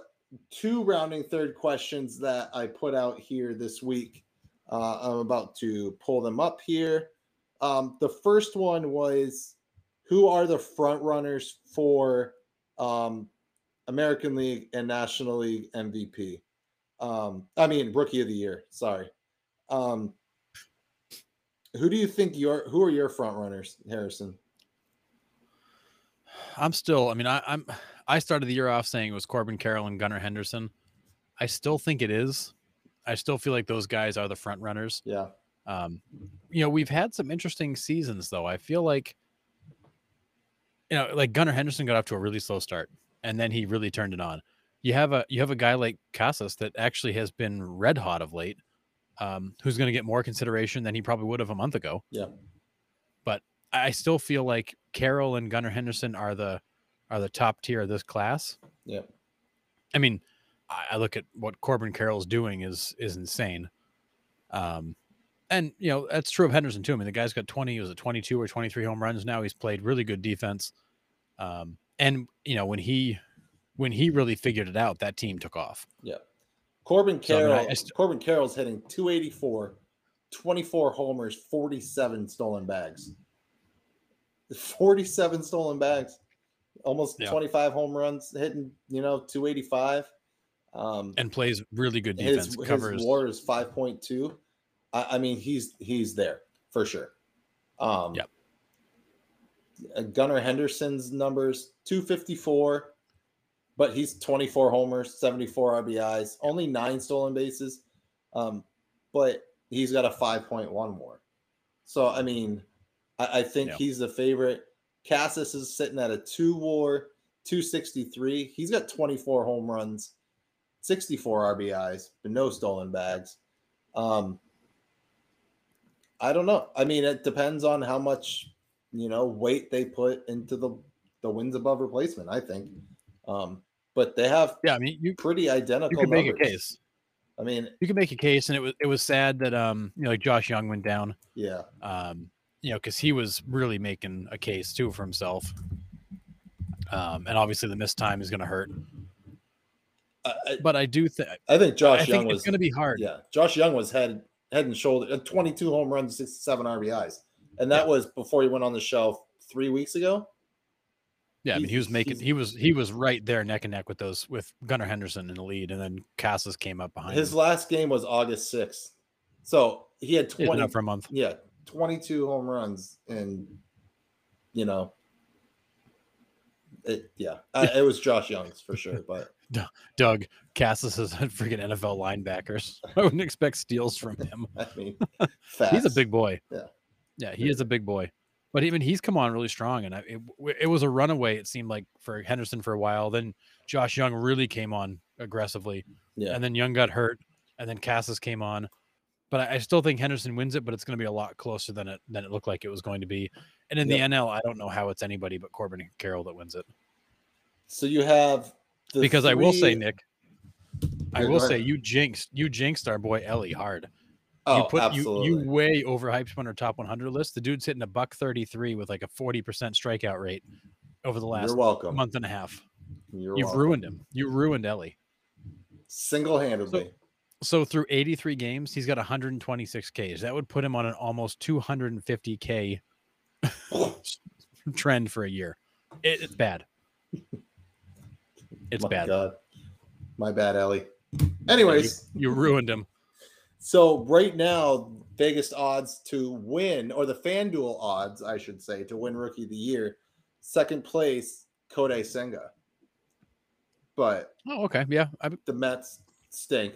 two rounding third questions that I put out here this week. Uh, I'm about to pull them up here. Um, the first one was, who are the front runners for um, American League and National League M V P? Um, I mean, Rookie of the Year. Sorry. Um, who do you think your who are your front runners, Harrison? I'm still. I mean, I, I'm. I started the year off saying it was Corbin Carroll and Gunnar Henderson. I still think it is. I still feel like those guys are the front runners. Yeah. Um, you know, we've had some interesting seasons though. I feel like, you know, like Gunnar Henderson got off to a really slow start and then he really turned it on. You have a, you have a guy like Casas that actually has been red hot of late, um, who's going to get more consideration than he probably would have a month ago. Yeah. But I still feel like Carroll and Gunnar Henderson are the, are the top tier of this class. Yeah. I mean, I look at what Corbin Carroll's doing is, is insane. Um, and you know, that's true of Henderson too. I mean, the guy's got twenty, he was at twenty-two or twenty-three home runs. Now he's played really good defense. Um, and you know, when he, when he really figured it out, that team took off. Yeah. Corbin Carroll, so, I mean, I, I st- Corbin Carroll's hitting two eighty-four, twenty-four homers, forty-seven stolen bags, forty-seven stolen bags, almost yeah. twenty-five home runs, hitting, you know, two eighty-five. Um, and plays really good defense. His, covers. His WAR is five point two. I, I mean, he's he's there for sure. Um, yep. Gunnar Henderson's numbers, two fifty-four, but he's twenty-four homers, seventy-four R B Is, only nine stolen bases, um, but he's got a five point one WAR. So, I mean, I, I think yep. he's the favorite. Casas is sitting at a two WAR, two sixty-three. He's got twenty-four home runs, sixty-four R B Is, but no stolen bags. Um, I don't know. I mean, it depends on how much, you know, weight they put into the, the wins above replacement, I think. Um, but they have yeah, I mean, you, pretty identical you can numbers. Make a case. I mean, you can make a case, and it was it was sad that um, you know, like Josh Young went down. Yeah. Um, you know, because he was really making a case too for himself. Um, and obviously the missed time is going to hurt. I, but I do think I think Josh I Young think was going to be hard. Yeah, Josh Young was head head and shoulder, twenty-two home runs, sixty-seven R B Is, and that yeah. was before he went on the shelf three weeks ago. Yeah, he's, I mean he was making he was he was right there neck and neck with those with Gunnar Henderson in the lead, and then Casas came up behind. His him. Last game was August sixth, so he had twenty he for a month. Yeah, twenty-two home runs, and you know, it, yeah, I, it was Josh Young's for sure, but. Doug Casas is a freaking N F L linebacker. I wouldn't expect steals from him. I mean, fast. He's a big boy. Yeah, yeah, he yeah. is a big boy. But even he's come on really strong, and I, it, it was a runaway. It seemed like for Henderson for a while. Then Josh Young really came on aggressively. Yeah, and then Young got hurt, and then Casas came on. But I, I still think Henderson wins it. But it's going to be a lot closer than it than it looked like it was going to be. And in yep. the N L, I don't know how it's anybody but Corbin Carroll that wins it. So you have. The because three... I will say, Nick, I will say you jinxed you jinxed our boy Ellie hard. Oh, you put, absolutely! You, you way overhyped him on our top one hundred list. The dude's hitting a buck thirty-three with like a forty percent strikeout rate over the last month and a half. You're You've welcome. ruined him. You ruined Ellie single-handedly. So, so through eighty-three games, he's got one hundred twenty-six Ks. That would put him on an almost two hundred fifty K trend for a year. It, it's bad. It's My bad. God. My bad, Ellie. Anyways. You, you ruined him. So right now, Vegas odds to win, or the FanDuel odds, I should say, to win Rookie of the Year. Second place, Kodai Senga. But oh, okay. Yeah. I, the Mets stink.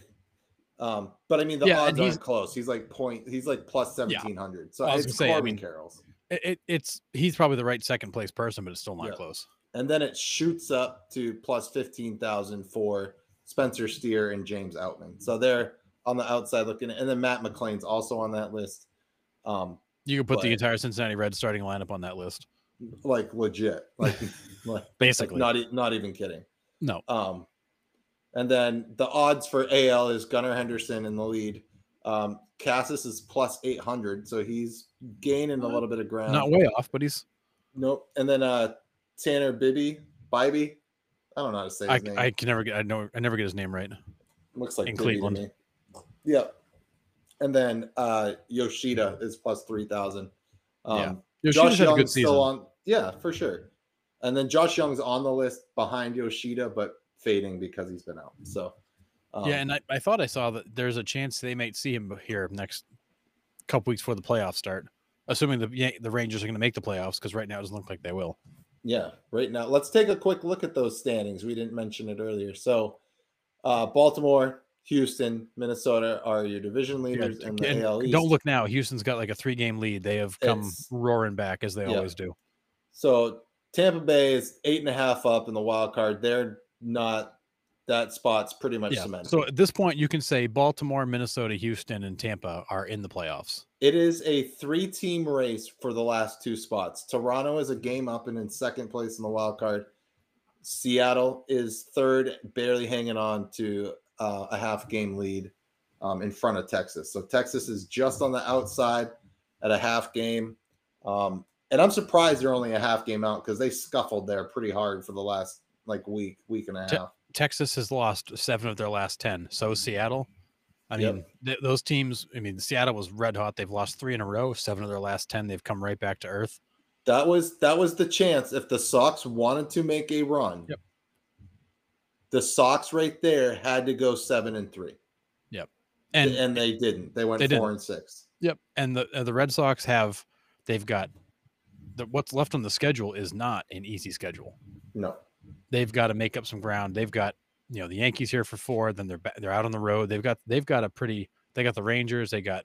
Um, but I mean the yeah, odds aren't close. He's like point he's like plus seventeen hundred. Yeah. So I was it's Corbin I mean, Carroll's. It, it, it's he's probably the right second place person, but it's still not yeah. close. And then it shoots up to plus fifteen thousand for Spencer Steer and James Outman. So they're on the outside looking. And then Matt McClain's also on that list. Um, you could put but, the entire Cincinnati Reds starting lineup on that list. Like legit. Like, like basically. Like not, not even kidding. No. Um, and then the odds for A L is Gunnar Henderson in the lead Um, Cassis is plus eight hundred, so he's gaining a little bit of ground. Not way off, but he's nope. And then uh, Tanner Bibby, Bibby, I don't know how to say his I, name. I can never get. I know. I never get his name right. Looks like in Bibby Cleveland. To me. Yep. And then uh, Yoshida is plus three thousand. Um, yeah. Yoshida's Josh had Young's a good season. Still on, yeah, for sure. And then Josh Young's on the list behind Yoshida, but fading because he's been out. So, um, yeah, and I, I thought I saw that there's a chance they might see him here next couple weeks before the playoffs start, assuming the the Rangers are going to make the playoffs, because right now it doesn't look like they will. Yeah, right now. Let's take a quick look at those standings. We didn't mention it earlier. So, uh, Baltimore, Houston, Minnesota are your division leaders in the and A L East. Don't look now. Houston's got like a three-game lead. They have come it's, roaring back, as they yeah. always do. So Tampa Bay is eight and a half up in the wild card. They're not – that spot's pretty much yeah. cemented. So at this point, you can say Baltimore, Minnesota, Houston, and Tampa are in the playoffs. It is a three-team race for the last two spots. Toronto is a game up and in second place in the wild card. Seattle is third, barely hanging on to – Uh, a half game lead um, in front of Texas. So Texas is just on the outside at a half game. Um, and I'm surprised they're only a half game out, because they scuffled there pretty hard for the last like week, week and a half. Te- Texas has lost seven of their last ten. So Seattle, I yep. mean, th- those teams, I mean, Seattle was red hot. They've lost three in a row, seven of their last ten. They've come right back to earth. That was, that was the chance. If the Sox wanted to make a run, yep. the Sox right there had to go seven and three. Yep. And and they didn't. They went they four didn't. and six. Yep. And the uh, the Red Sox have they've got the what's left on the schedule is not an easy schedule. No. They've got to make up some ground. They've got, you know, the Yankees here for four, then they're they're out on the road. They've got they've got a pretty they got the Rangers, they got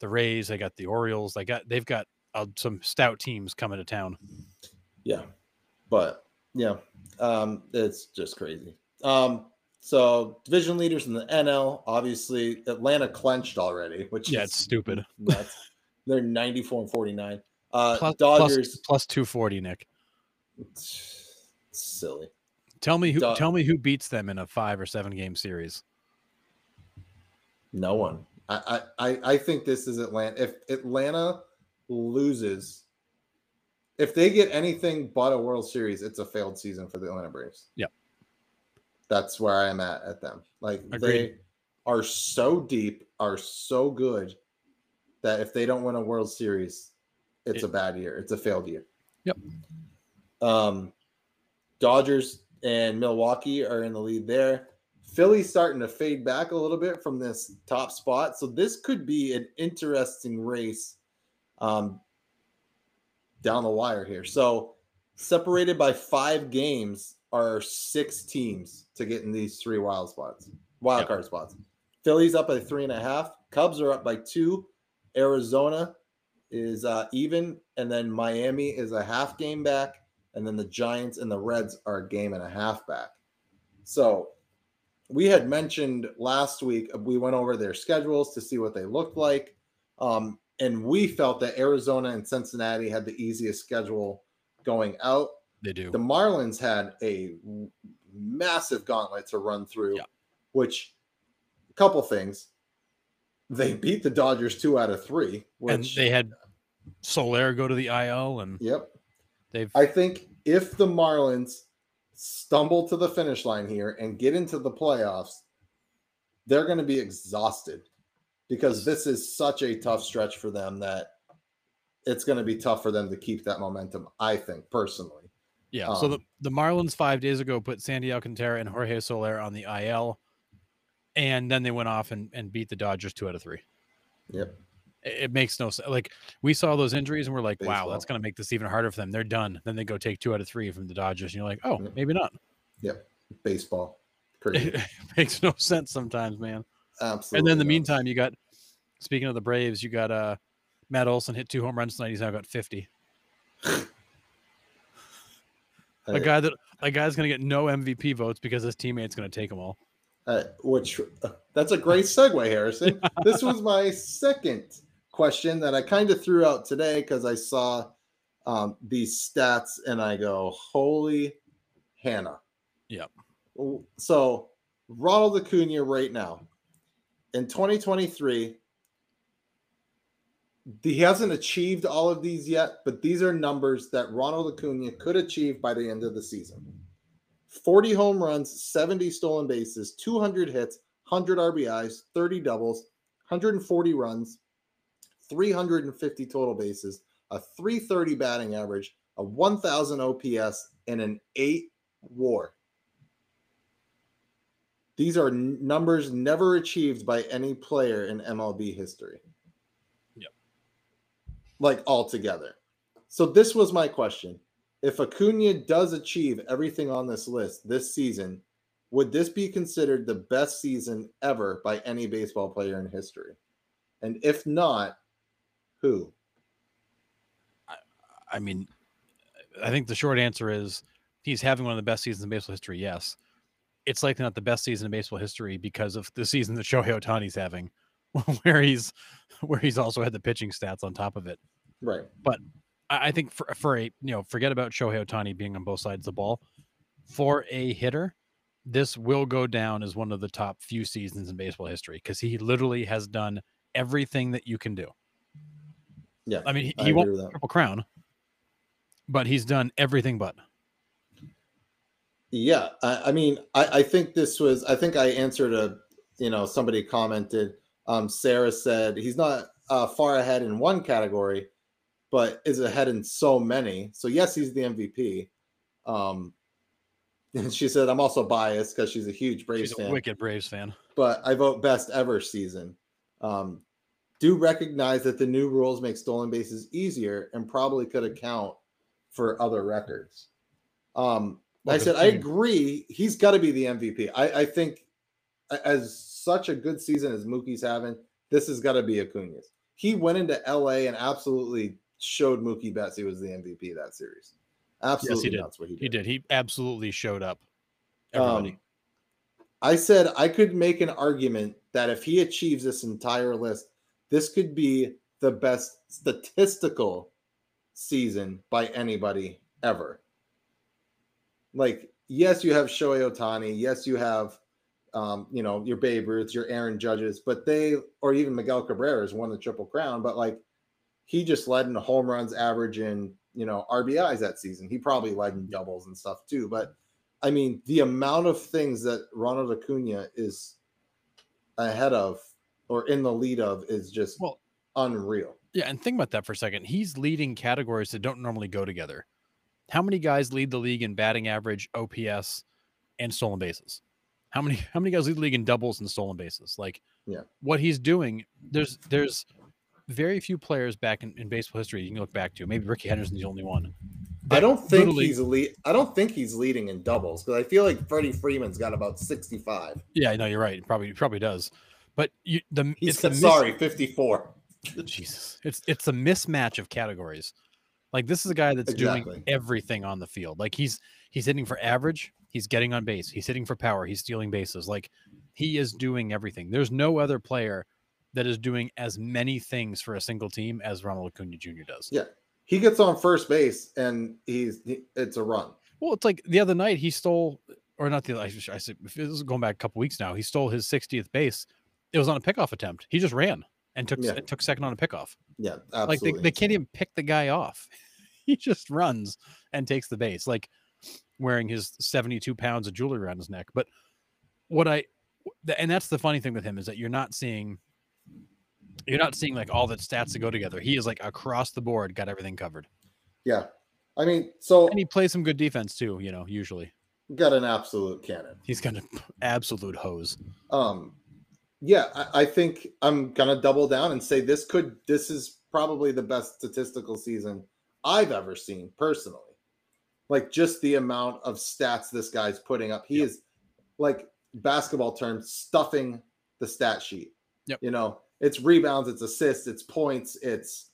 the Rays, they got the Orioles, they got they've got uh, some stout teams coming to town. Yeah. But yeah. Um it's just crazy. Um, so division leaders in the N L, obviously Atlanta clinched already, which yeah, is it's stupid. Nuts. They're ninety-four and forty-nine. Uh, plus, Dodgers plus, plus two forty, Nick. It's silly. Tell me who, Do- tell me who beats them in a five or seven game series. No one. I, I, I think this is Atlanta. If Atlanta loses, if they get anything but a World Series, it's a failed season for the Atlanta Braves. Yeah. That's where I am at at them. Like Agreed. They are so deep, are so good that if they don't win a World Series, it's it, a bad year. It's a failed year. Yep. Um, Dodgers and Milwaukee are in the lead there. Philly's starting to fade back a little bit from this top spot. So this could be an interesting race um, down the wire here. So separated by five games are six teams to get in these three wild spots, wild yep. card spots. Philly's up by three and a half. Cubs are up by two. Arizona is uh, even, and then Miami is a half game back, and then the Giants and the Reds are a game and a half back. So we had mentioned last week, we went over their schedules to see what they looked like, um, and we felt that Arizona and Cincinnati had the easiest schedule going out. They do. The Marlins had a massive gauntlet to run through, yeah. which a couple things. They beat the Dodgers two out of three. Which, and they had Soler go to the I L. And yep. They've. I think if the Marlins stumble to the finish line here and get into the playoffs, they're going to be exhausted, because this is such a tough stretch for them that it's going to be tough for them to keep that momentum, I think, personally. Yeah, um, so the, the Marlins five days ago put Sandy Alcantara and Jorge Soler on the I L, and then they went off and, and beat the Dodgers two out of three. Yep. It, it makes no sense. Like, we saw those injuries, and we're like, baseball. Wow, that's going to make this even harder for them. They're done. Then they go take two out of three from the Dodgers, and you're like, oh, yep. maybe not. Yep, baseball. Crazy. It, it makes no sense sometimes, man. Absolutely. And then in the meantime, you got, speaking of the Braves, you got uh, Matt Olson hit two home runs tonight. He's now got fifty. A guy that a guy's going to get no M V P votes because his teammate's going to take them all. Uh, which uh, that's a great segue, Harrison. This was my second question that I kind of threw out today, because I saw um, these stats and I go, holy Hannah. Yep. So Ronald Acuna right now in twenty twenty-three he hasn't achieved all of these yet, but these are numbers that Ronald Acuna could achieve by the end of the season. forty home runs, seventy stolen bases, two hundred hits, one hundred R B Is, thirty doubles, one hundred forty runs, three hundred fifty total bases, a three thirty batting average, a one thousand O P S, and an eight WAR. These are n- numbers never achieved by any player in M L B history. Yep. Like altogether. So this was my question. If Acuna does achieve everything on this list this season, would this be considered the best season ever by any baseball player in history? And if not, who? I, I mean, I think the short answer is he's having one of the best seasons in baseball history, yes. It's likely not the best season in baseball history because of the season that Shohei Ohtani's having, where he's where he's also had the pitching stats on top of it. Right. But I think for, for a, you know, forget about Shohei Ohtani being on both sides of the ball. For a hitter, this will go down as one of the top few seasons in baseball history because he literally has done everything that you can do. Yeah. I mean, he, I he won't win a Triple Crown, but he's done everything but. Yeah. I, I mean, I, I think this was, I think I answered a, you know, somebody commented, um, Sarah said he's not uh, far ahead in one category, but is ahead in so many. So yes, he's the M V P. Um, and she said, I'm also biased because she's a huge Braves she's fan. A wicked Braves fan. But I vote best ever season. Um, do recognize that the new rules make stolen bases easier and probably could account for other records. Um, like I said, I agree. He's got to be the M V P. I, I think as such a good season as Mookie's having, this has got to be Acuna's. He went into L A and absolutely showed Mookie Betts he was the M V P that series. Absolutely, yes, that's what he did. He did. He absolutely showed up. Everybody. Um, I said I could make an argument that if he achieves this entire list, this could be the best statistical season by anybody ever. Like, yes, you have Shohei Ohtani. Yes, you have, um, you know, your Babe Ruths, your Aaron Judges, but they, or even Miguel Cabrera's won the Triple Crown, but like he just led in home runs average and, you know, R B Is that season. He probably led in doubles and stuff too. But I mean, the amount of things that Ronald Acuna is ahead of or in the lead of is just well, unreal. Yeah. And think about that for a second. He's leading categories that don't normally go together. How many guys lead the league in batting average, O P S, and stolen bases? How many how many guys lead the league in doubles and stolen bases? Like, yeah, what he's doing, there's there's very few players back in, in baseball history you can look back to. Maybe Ricky Henderson's the only one. I don't think he's le- I don't think he's leading in doubles because I feel like Freddie Freeman's got about sixty-five. Yeah, I know you're right. He probably he probably does. But you, the he's it's the sorry mis- fifty-four. Jesus, it's it's a mismatch of categories. Like, this is a guy that's exactly. doing everything on the field. Like, he's he's hitting for average, he's getting on base, he's hitting for power, he's stealing bases. Like, he is doing everything. There's no other player that is doing as many things for a single team as Ronald Acuna Junior does. Yeah, he gets on first base and he's he, it's a run. Well, it's like the other night he stole, or not the other. I said this is going back a couple weeks now. He stole his sixtieth base. It was on a pickoff attempt. He just ran and took yeah. and took second on a pickoff. Yeah, absolutely. Like they, they can't even pick the guy off. He just runs and takes the base, like wearing his seventy-two pounds of jewelry around his neck. But what I, and that's the funny thing with him is that you're not seeing, you're not seeing like all the stats that go together. He is like across the board, got everything covered. Yeah. I mean, so. And he plays some good defense too, you know, usually. Got an absolute cannon. He's got an absolute hose. Um, Yeah, I, I think I'm going to double down and say this could, this is probably the best statistical season I've ever seen personally. Like, just the amount of stats this guy's putting up. He yep. is, like, basketball terms, stuffing the stat sheet. Yep. You know, it's rebounds, it's assists, it's points, it's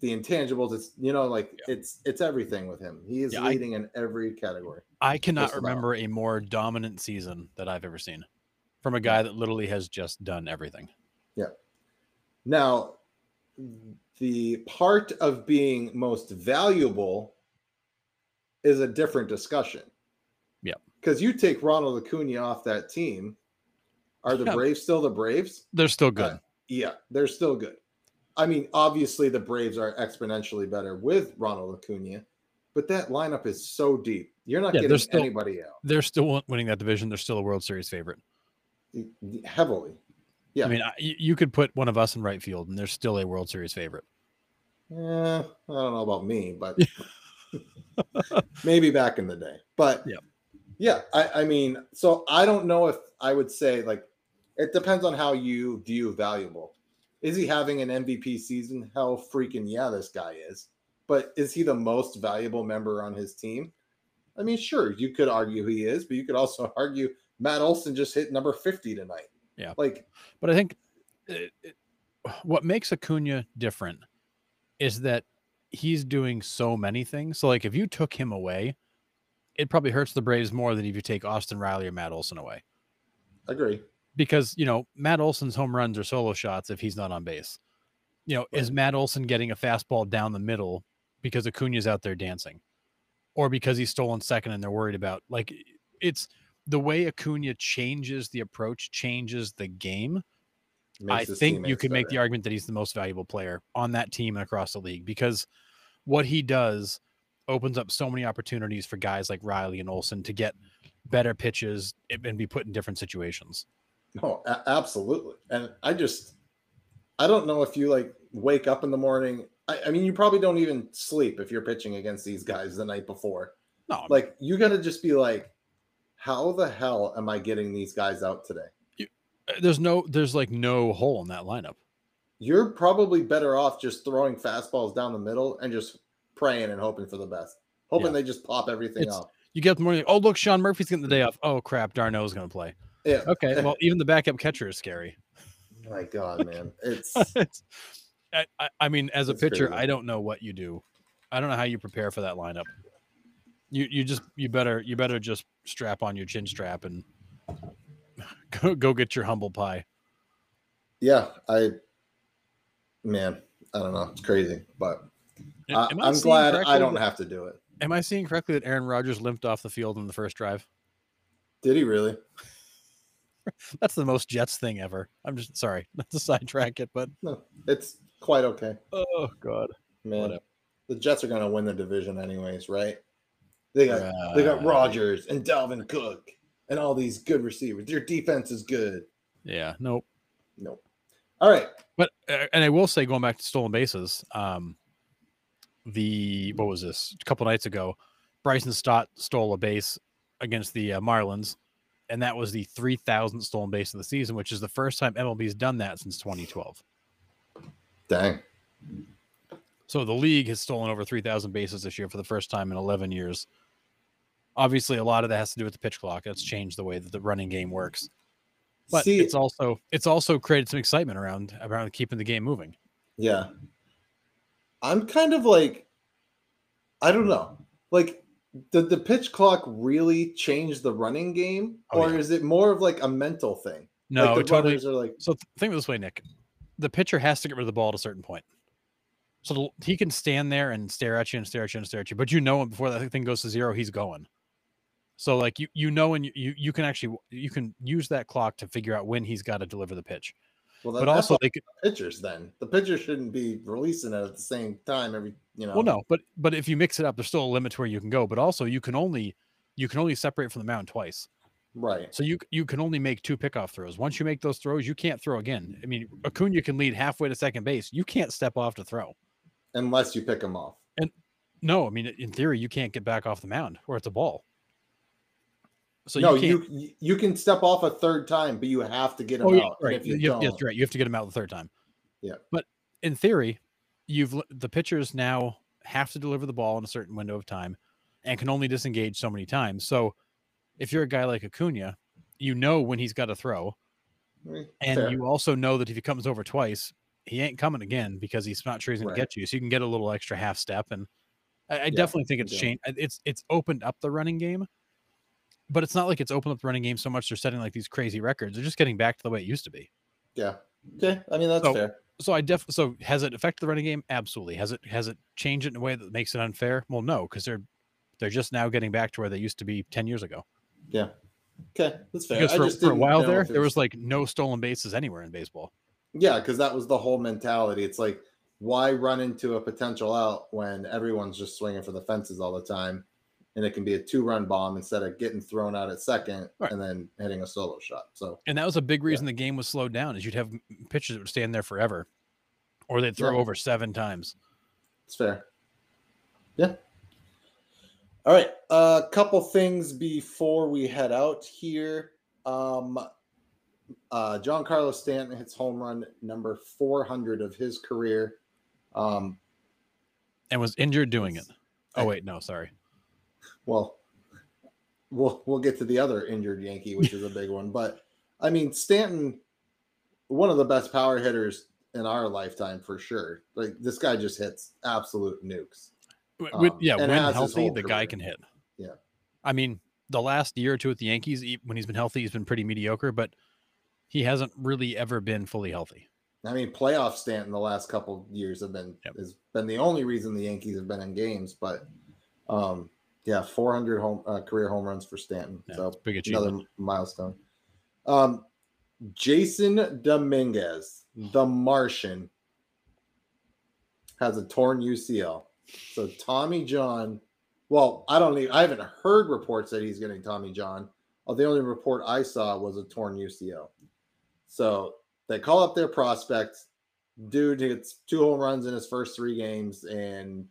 the intangibles. It's, you know, like yep. it's, it's everything with him. He is yeah, leading I, in every category. I cannot remember a more dominant season that I've ever seen from a guy that literally has just done everything. Yeah. Now, the part of being most valuable is a different discussion. Yeah. Because you take Ronald Acuna off that team. Are the yeah. Braves still the Braves? They're still good. Uh, yeah, they're still good. I mean, obviously the Braves are exponentially better with Ronald Acuna, but that lineup is so deep. You're not yeah, getting still, anybody out. They're still winning that division. They're still a World Series favorite. Heavily. Yeah. I mean, I, you could put one of us in right field and they're still a World Series favorite. Yeah, I don't know about me, but maybe back in the day. But yeah, yeah I, I mean, so I don't know if I would say, like, it depends on how you view valuable. Is he having an M V P season? Hell freaking yeah, this guy is. But is he the most valuable member on his team? I mean, sure, you could argue he is, but you could also argue Matt Olson just hit number fifty tonight. Yeah. Like, but I think it, it, what makes Acuna different is that he's doing so many things. So, like, if you took him away, it probably hurts the Braves more than if you take Austin Riley or Matt Olson away. I agree. Because, you know, Matt Olson's home runs are solo shots if he's not on base. You know, right. Is Matt Olson getting a fastball down the middle because Acuna's out there dancing? Or because he's stolen second and they're worried about, like, it's the way Acuna changes the approach, changes the game. I think you could make the argument that he's the most valuable player on that team and across the league, because what he does opens up so many opportunities for guys like Riley and Olson to get better pitches and be put in different situations. Oh, a- absolutely. And I just, I don't know if you, like, wake up in the morning. I, I mean, you probably don't even sleep if you're pitching against these guys the night before. No, like, you got to just be like, how the hell am I getting these guys out today? You, there's no, there's like no hole in that lineup. You're probably better off just throwing fastballs down the middle and just praying and hoping for the best, hoping yeah. they just pop everything it's, off. You get up in the morning, oh, look, Sean Murphy's getting the day off. Oh, crap, Darno's going to play. Yeah. Okay. Well, even the backup catcher is scary. My God, man. It's, it's I, I mean, as a pitcher, crazy. I don't know what you do. I don't know how you prepare for that lineup. You you just you better you better just strap on your chin strap and go go get your humble pie. Yeah, I man, I don't know. It's crazy, but I, I I'm glad I don't have to do it. Am I seeing correctly that Aaron Rodgers limped off the field in the first drive? Did he really? That's the most Jets thing ever. I'm just sorry, not to sidetrack it, but no, it's quite okay. Oh God, man, Whatever. The Jets are going to win the division anyways, right? They got uh, they got Rodgers and Dalvin Cook and all these good receivers. Their defense is good. Yeah, nope, nope. All right, but and I will say, going back to stolen bases, um, the what was this? A couple nights ago, Bryson Stott stole a base against the uh, Marlins. And that was the three thousandth stolen base of the season, which is the first time M L B's done that since twenty twelve. Dang. So the league has stolen over three thousand bases this year for the first time in eleven years. Obviously, a lot of that has to do with the pitch clock. That's changed the way that the running game works. But See, it's also it's also created some excitement around, around keeping the game moving. Yeah. I'm kind of like, I don't know. Like, Did the pitch clock really change the running game, or oh, yeah. is it more of like a mental thing? No, like the totally. Are like... So th- think of it this way, Nick. The pitcher has to get rid of the ball at a certain point. So the, he can stand there and stare at you and stare at you and stare at you, but you know before that thing goes to zero, he's going. So like you you know and you you can actually you can use that clock to figure out when he's got to deliver the pitch. Well, then, but also they could, the pitchers then the pitcher shouldn't be releasing it at the same time every you know. Well, no, but but if you mix it up, there's still a limit to where you can go. But also you can only you can only separate from the mound twice, right? So you you can only make two pickoff throws. Once you make those throws, you can't throw again. I mean, Acuna can lead halfway to second base. You can't step off to throw unless you pick him off. And no, I mean in theory you can't get back off the mound or it's a ball. So no, you, you you can step off a third time, but you have to get him oh, yeah, out. Right. If you you have, that's right. You have to get him out the third time. Yeah. But in theory, you've the pitchers now have to deliver the ball in a certain window of time and can only disengage so many times. So if you're a guy like Acuna, you know when he's got to throw. Fair. And you also know that if he comes over twice, he ain't coming again because he's not sure he's going right. to get you. So you can get a little extra half step. And I, I yeah, definitely think it's yeah. changed. It's it's opened up the running game. But it's not like it's opened up the running game so much they're setting like these crazy records. They're just getting back to the way it used to be. Yeah. Yeah. I mean, that's so, fair. So I def so has it affected the running game? Absolutely. Has it has it changed it in a way that makes it unfair? Well, no, because they're they're just now getting back to where they used to be ten years ago. Yeah. Okay. That's fair. Because for, I just for a while there, was... there was like no stolen bases anywhere in baseball. Yeah, because that was the whole mentality. It's like why run into a potential out when everyone's just swinging for the fences all the time, and it can be a two-run bomb instead of getting thrown out at second right. and then hitting a solo shot. So, and that was a big reason yeah. the game was slowed down, is you'd have pitchers that would stand there forever, or they'd throw yeah. over seven times. It's fair. Yeah. All right. A uh, couple things before we head out here. Um, uh, John Carlos Stanton hits home run number four hundred of his career. Um, and was injured doing it. Oh, wait. No, sorry. Well, we'll we'll get to the other injured Yankee, which is a big one. But, I mean, Stanton, one of the best power hitters in our lifetime for sure. Like, this guy just hits absolute nukes. With, um, yeah, when healthy, the career. guy can hit. Yeah. I mean, the last year or two at the Yankees, when he's been healthy, he's been pretty mediocre, but he hasn't really ever been fully healthy. I mean, playoff Stanton the last couple of years have been yep. has been the only reason the Yankees have been in games, but um, yeah, four hundred home uh, career home runs for Stanton. Yeah, so big another milestone. Um, Jason Dominguez, the Martian, has a torn U C L. So Tommy John, well, I don't need, I haven't heard reports that he's getting Tommy John. Oh, the only report I saw was a torn U C L. So they call up their prospect. Dude hits two home runs in his first three games and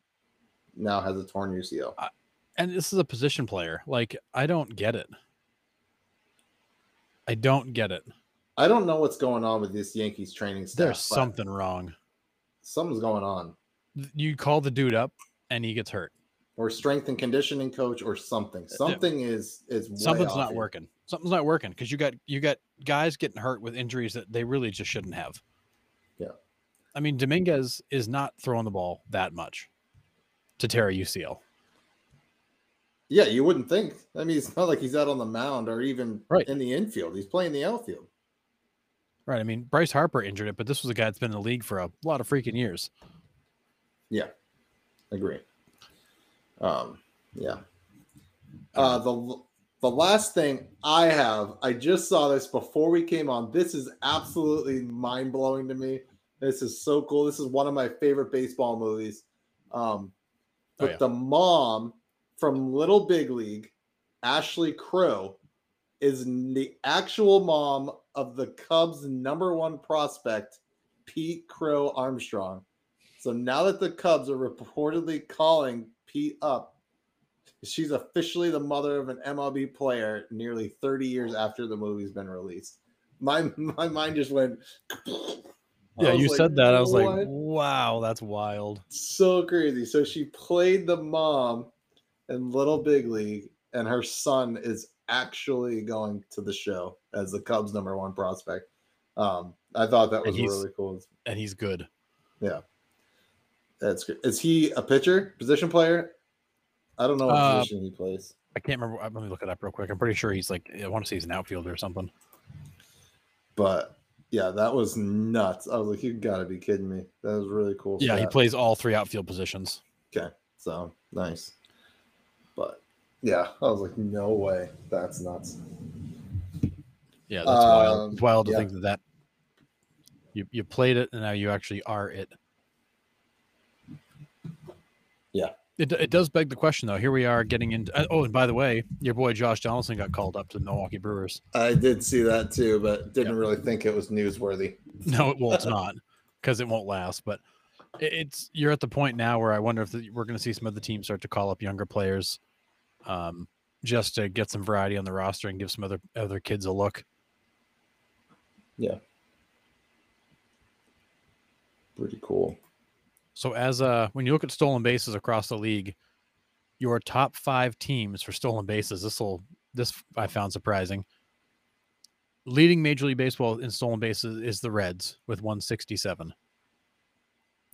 now has a torn U C L. I, and this is a position player. Like, I don't get it. I don't get it. I don't know what's going on with this Yankees training staff. There's something wrong. Something's going on. You call the dude up and he gets hurt, or strength and conditioning coach or something. Something is, is way something's off. not working. Something's not working. Cause you got, you got guys getting hurt with injuries that they really just shouldn't have. Yeah. I mean, Dominguez is not throwing the ball that much to tear a U C L. Yeah. You wouldn't think, I mean, it's not like he's out on the mound or even right. in the infield. He's playing the outfield. Right. I mean, Bryce Harper injured it, but this was a guy that's been in the league for a lot of freaking years. Yeah, agree. Um, yeah. Uh, the the last thing I have, I just saw this before we came on. This is absolutely mind-blowing to me. This is so cool. This is one of my favorite baseball movies. Um, but oh, yeah. the mom from Little Big League, Ashley Crowe, is the actual mom of the Cubs' number one prospect, Pete Crow Armstrong. So now that the Cubs are reportedly calling Pete up, she's officially the mother of an M L B player nearly thirty years after the movie's been released. My my mind just went. Yeah, you like, said that. I was what? like, wow, that's wild. So crazy. So she played the mom in Little Big League, and her son is actually going to the show as the Cubs' number one prospect. Um, I thought that was really cool. And he's good. Yeah. That's good. Is he a pitcher, position player? I don't know what uh, position he plays. I can't remember. Let me look it up real quick. I'm pretty sure he's like, I want to say he's an outfielder or something. But yeah, that was nuts. I was like, you got to be kidding me. That was really cool. Yeah, stat. He plays all three outfield positions. Okay, so nice. But yeah, I was like, no way. That's nuts. Yeah, that's um, wild. It's wild to yeah. think that, that you, you played it and now you actually are it. Yeah, it it does beg the question though. Here we are getting into. Oh, and by the way, your boy Josh Donaldson got called up to the Milwaukee Brewers. I did see that too, but didn't yep. really think it was newsworthy. No, well, it's not because it won't last. But it's you're at the point now where I wonder if the, we're going to see some other teams start to call up younger players, um, just to get some variety on the roster and give some other other kids a look. Yeah, pretty cool. So as uh, when you look at stolen bases across the league, your top five teams for stolen bases, this will this I found surprising. Leading Major League Baseball in stolen bases is the Reds with one sixty-seven.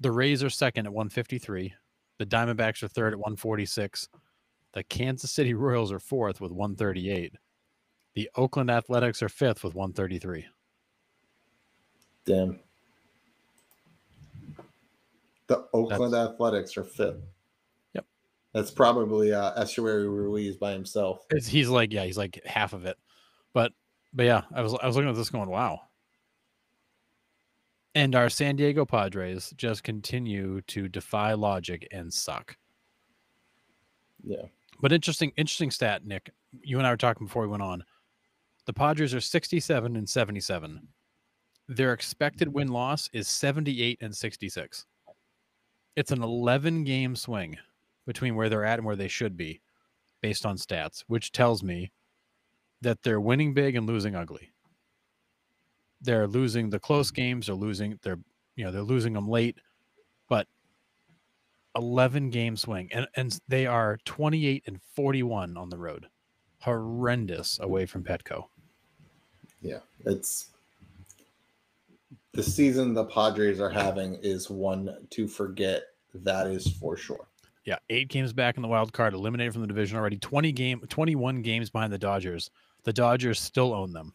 The Rays are second at one fifty-three. The Diamondbacks are third at one forty-six. The Kansas City Royals are fourth with one thirty-eight. The Oakland Athletics are fifth with one thirty-three. Damn. The Oakland That's, Athletics are fifth. Yep. That's probably uh, Estuary Ruiz by himself. It's, he's like, yeah, he's like half of it. But but yeah, I was I was looking at this going, wow. And our San Diego Padres just continue to defy logic and suck. Yeah. But interesting, interesting stat, Nick. You and I were talking before we went on. The Padres are sixty-seven and seventy-seven. Their expected win-loss is seventy-eight and sixty-six. It's an eleven-game swing between where they're at and where they should be based on stats, which tells me that they're winning big and losing ugly. They're losing the close games, they're losing they're you know, they're losing them late, but eleven-game swing. And and they are twenty-eight and forty-one on the road. Horrendous away from Petco. Yeah, it's the season the Padres are having is one to forget. That is for sure. Yeah, eight games back in the wild card, eliminated from the division already. Twenty game, twenty-one games behind the Dodgers. The Dodgers still own them.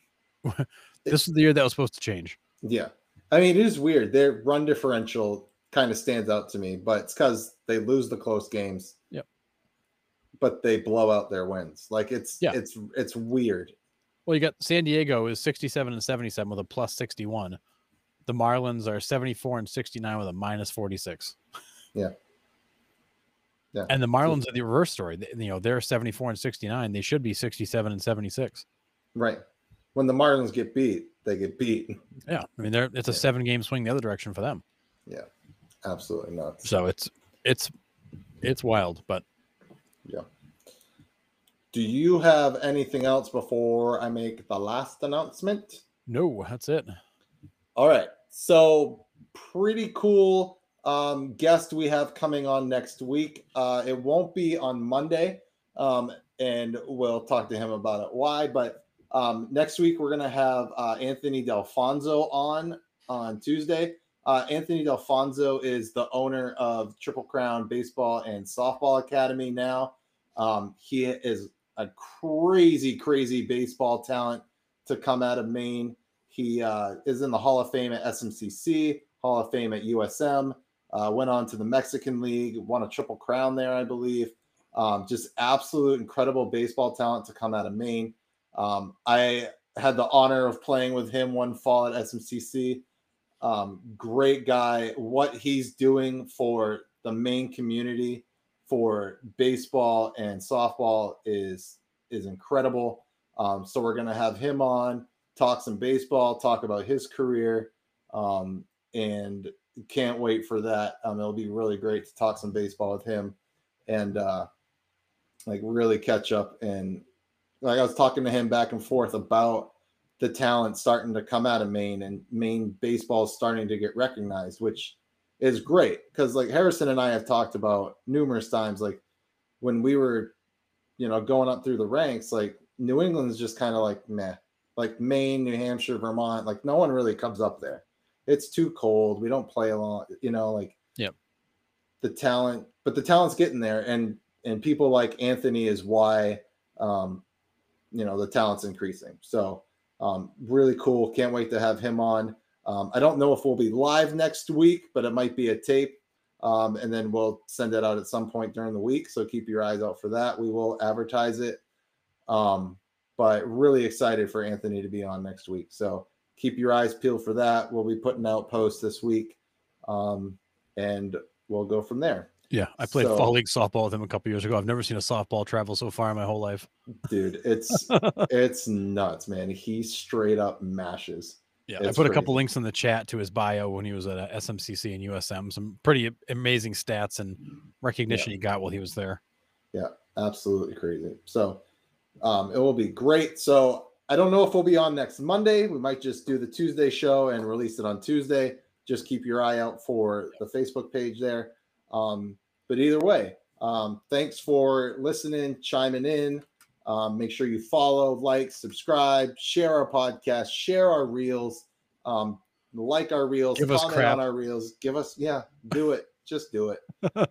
This is the year that was supposed to change. Yeah, I mean, it is weird. Their run differential kind of stands out to me, but it's because they lose the close games. Yep. But they blow out their wins. Like it's yeah. it's it's weird. Well, you got San Diego is sixty-seven and seventy-seven with a plus sixty-one. The Marlins are seventy-four and sixty-nine with a minus forty-six. Yeah. Yeah. And the Marlins are the reverse story. They, you know, they're seventy-four and sixty-nine. They should be sixty-seven and seventy-six. Right. When the Marlins get beat, they get beat. Yeah. I mean, they're, it's a yeah. seven game swing the other direction for them. Yeah. Absolutely nuts. So it's, it's, it's wild, but yeah. Do you have anything else before I make the last announcement? No, that's it. All right. So pretty cool. Um, guest we have coming on next week. Uh, it won't be on Monday, um, and we'll talk to him about it why. But um, next week we're gonna have uh, Anthony D'Alfonso on on Tuesday. Uh, Anthony D'Alfonso is the owner of Triple Crown Baseball and Softball Academy now. Um, he is a crazy, crazy baseball talent to come out of Maine. He uh, is in the Hall of Fame at S M C C, Hall of Fame at U S M. Uh, went on to the Mexican League, won a Triple Crown there, I believe. Um, just absolute incredible baseball talent to come out of Maine. Um, I had the honor of playing with him one fall at S M C C. Um, great guy. What he's doing for the Maine community for baseball and softball is, is incredible. Um, so we're going to have him on, talk some baseball, talk about his career, um, and can't wait for that. Um, it'll be really great to talk some baseball with him and uh, like really catch up. And like I was talking to him back and forth about the talent starting to come out of Maine and Maine baseball is starting to get recognized, which is great because like Harrison and I have talked about numerous times, like when we were, you know, going up through the ranks, like New England's just kind of like meh, like Maine, New Hampshire, Vermont, like no one really comes up there. It's too cold. We don't play a lot, you know, like yep. the talent, but the talent's getting there. And, and people like Anthony is why, um, you know, the talent's increasing. So um, really cool. Can't wait to have him on. Um, I don't know if we'll be live next week, but it might be a tape. Um, and then we'll send it out at some point during the week. So keep your eyes out for that. We will advertise it. Um, but really excited for Anthony to be on next week. So keep your eyes peeled for that. We'll be putting out posts this week, um, and we'll go from there. Yeah, I played so, fall league softball with him a couple years ago. I've never seen a softball travel so far in my whole life. Dude, it's it's nuts, man. He straight up mashes. Yeah, it's I put crazy. a couple links in the chat to his bio when he was at S M C C and U S M. Some pretty amazing stats and recognition yeah. he got while he was there. Yeah, absolutely crazy. So um, it will be great. So I don't know if we'll be on next Monday. We might just do the Tuesday show and release it on Tuesday. Just keep your eye out for the Facebook page there. Um, but either way, um, thanks for listening, chiming in. Um, make sure you follow, like, subscribe, share our podcast, share our reels, um, like our reels, comment on our reels. Give us, yeah, do it. Just do it.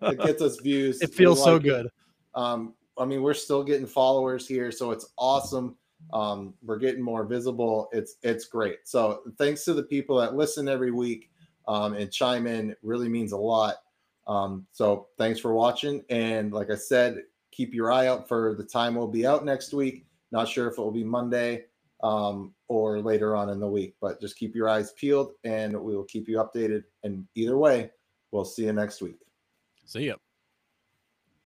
It gets us views. It feels so good. Um, I mean, we're still getting followers here, so it's awesome. Um, we're getting more visible. It's, it's great. So thanks to the people that listen every week, um, and chime in. Really means a lot. Um, so thanks for watching. And like I said, keep your eye out for the time we'll be out next week. Not sure if it will be Monday. um, or later on in the week. But just keep your eyes peeled, and we will keep you updated. And either way, we'll see you next week. See ya.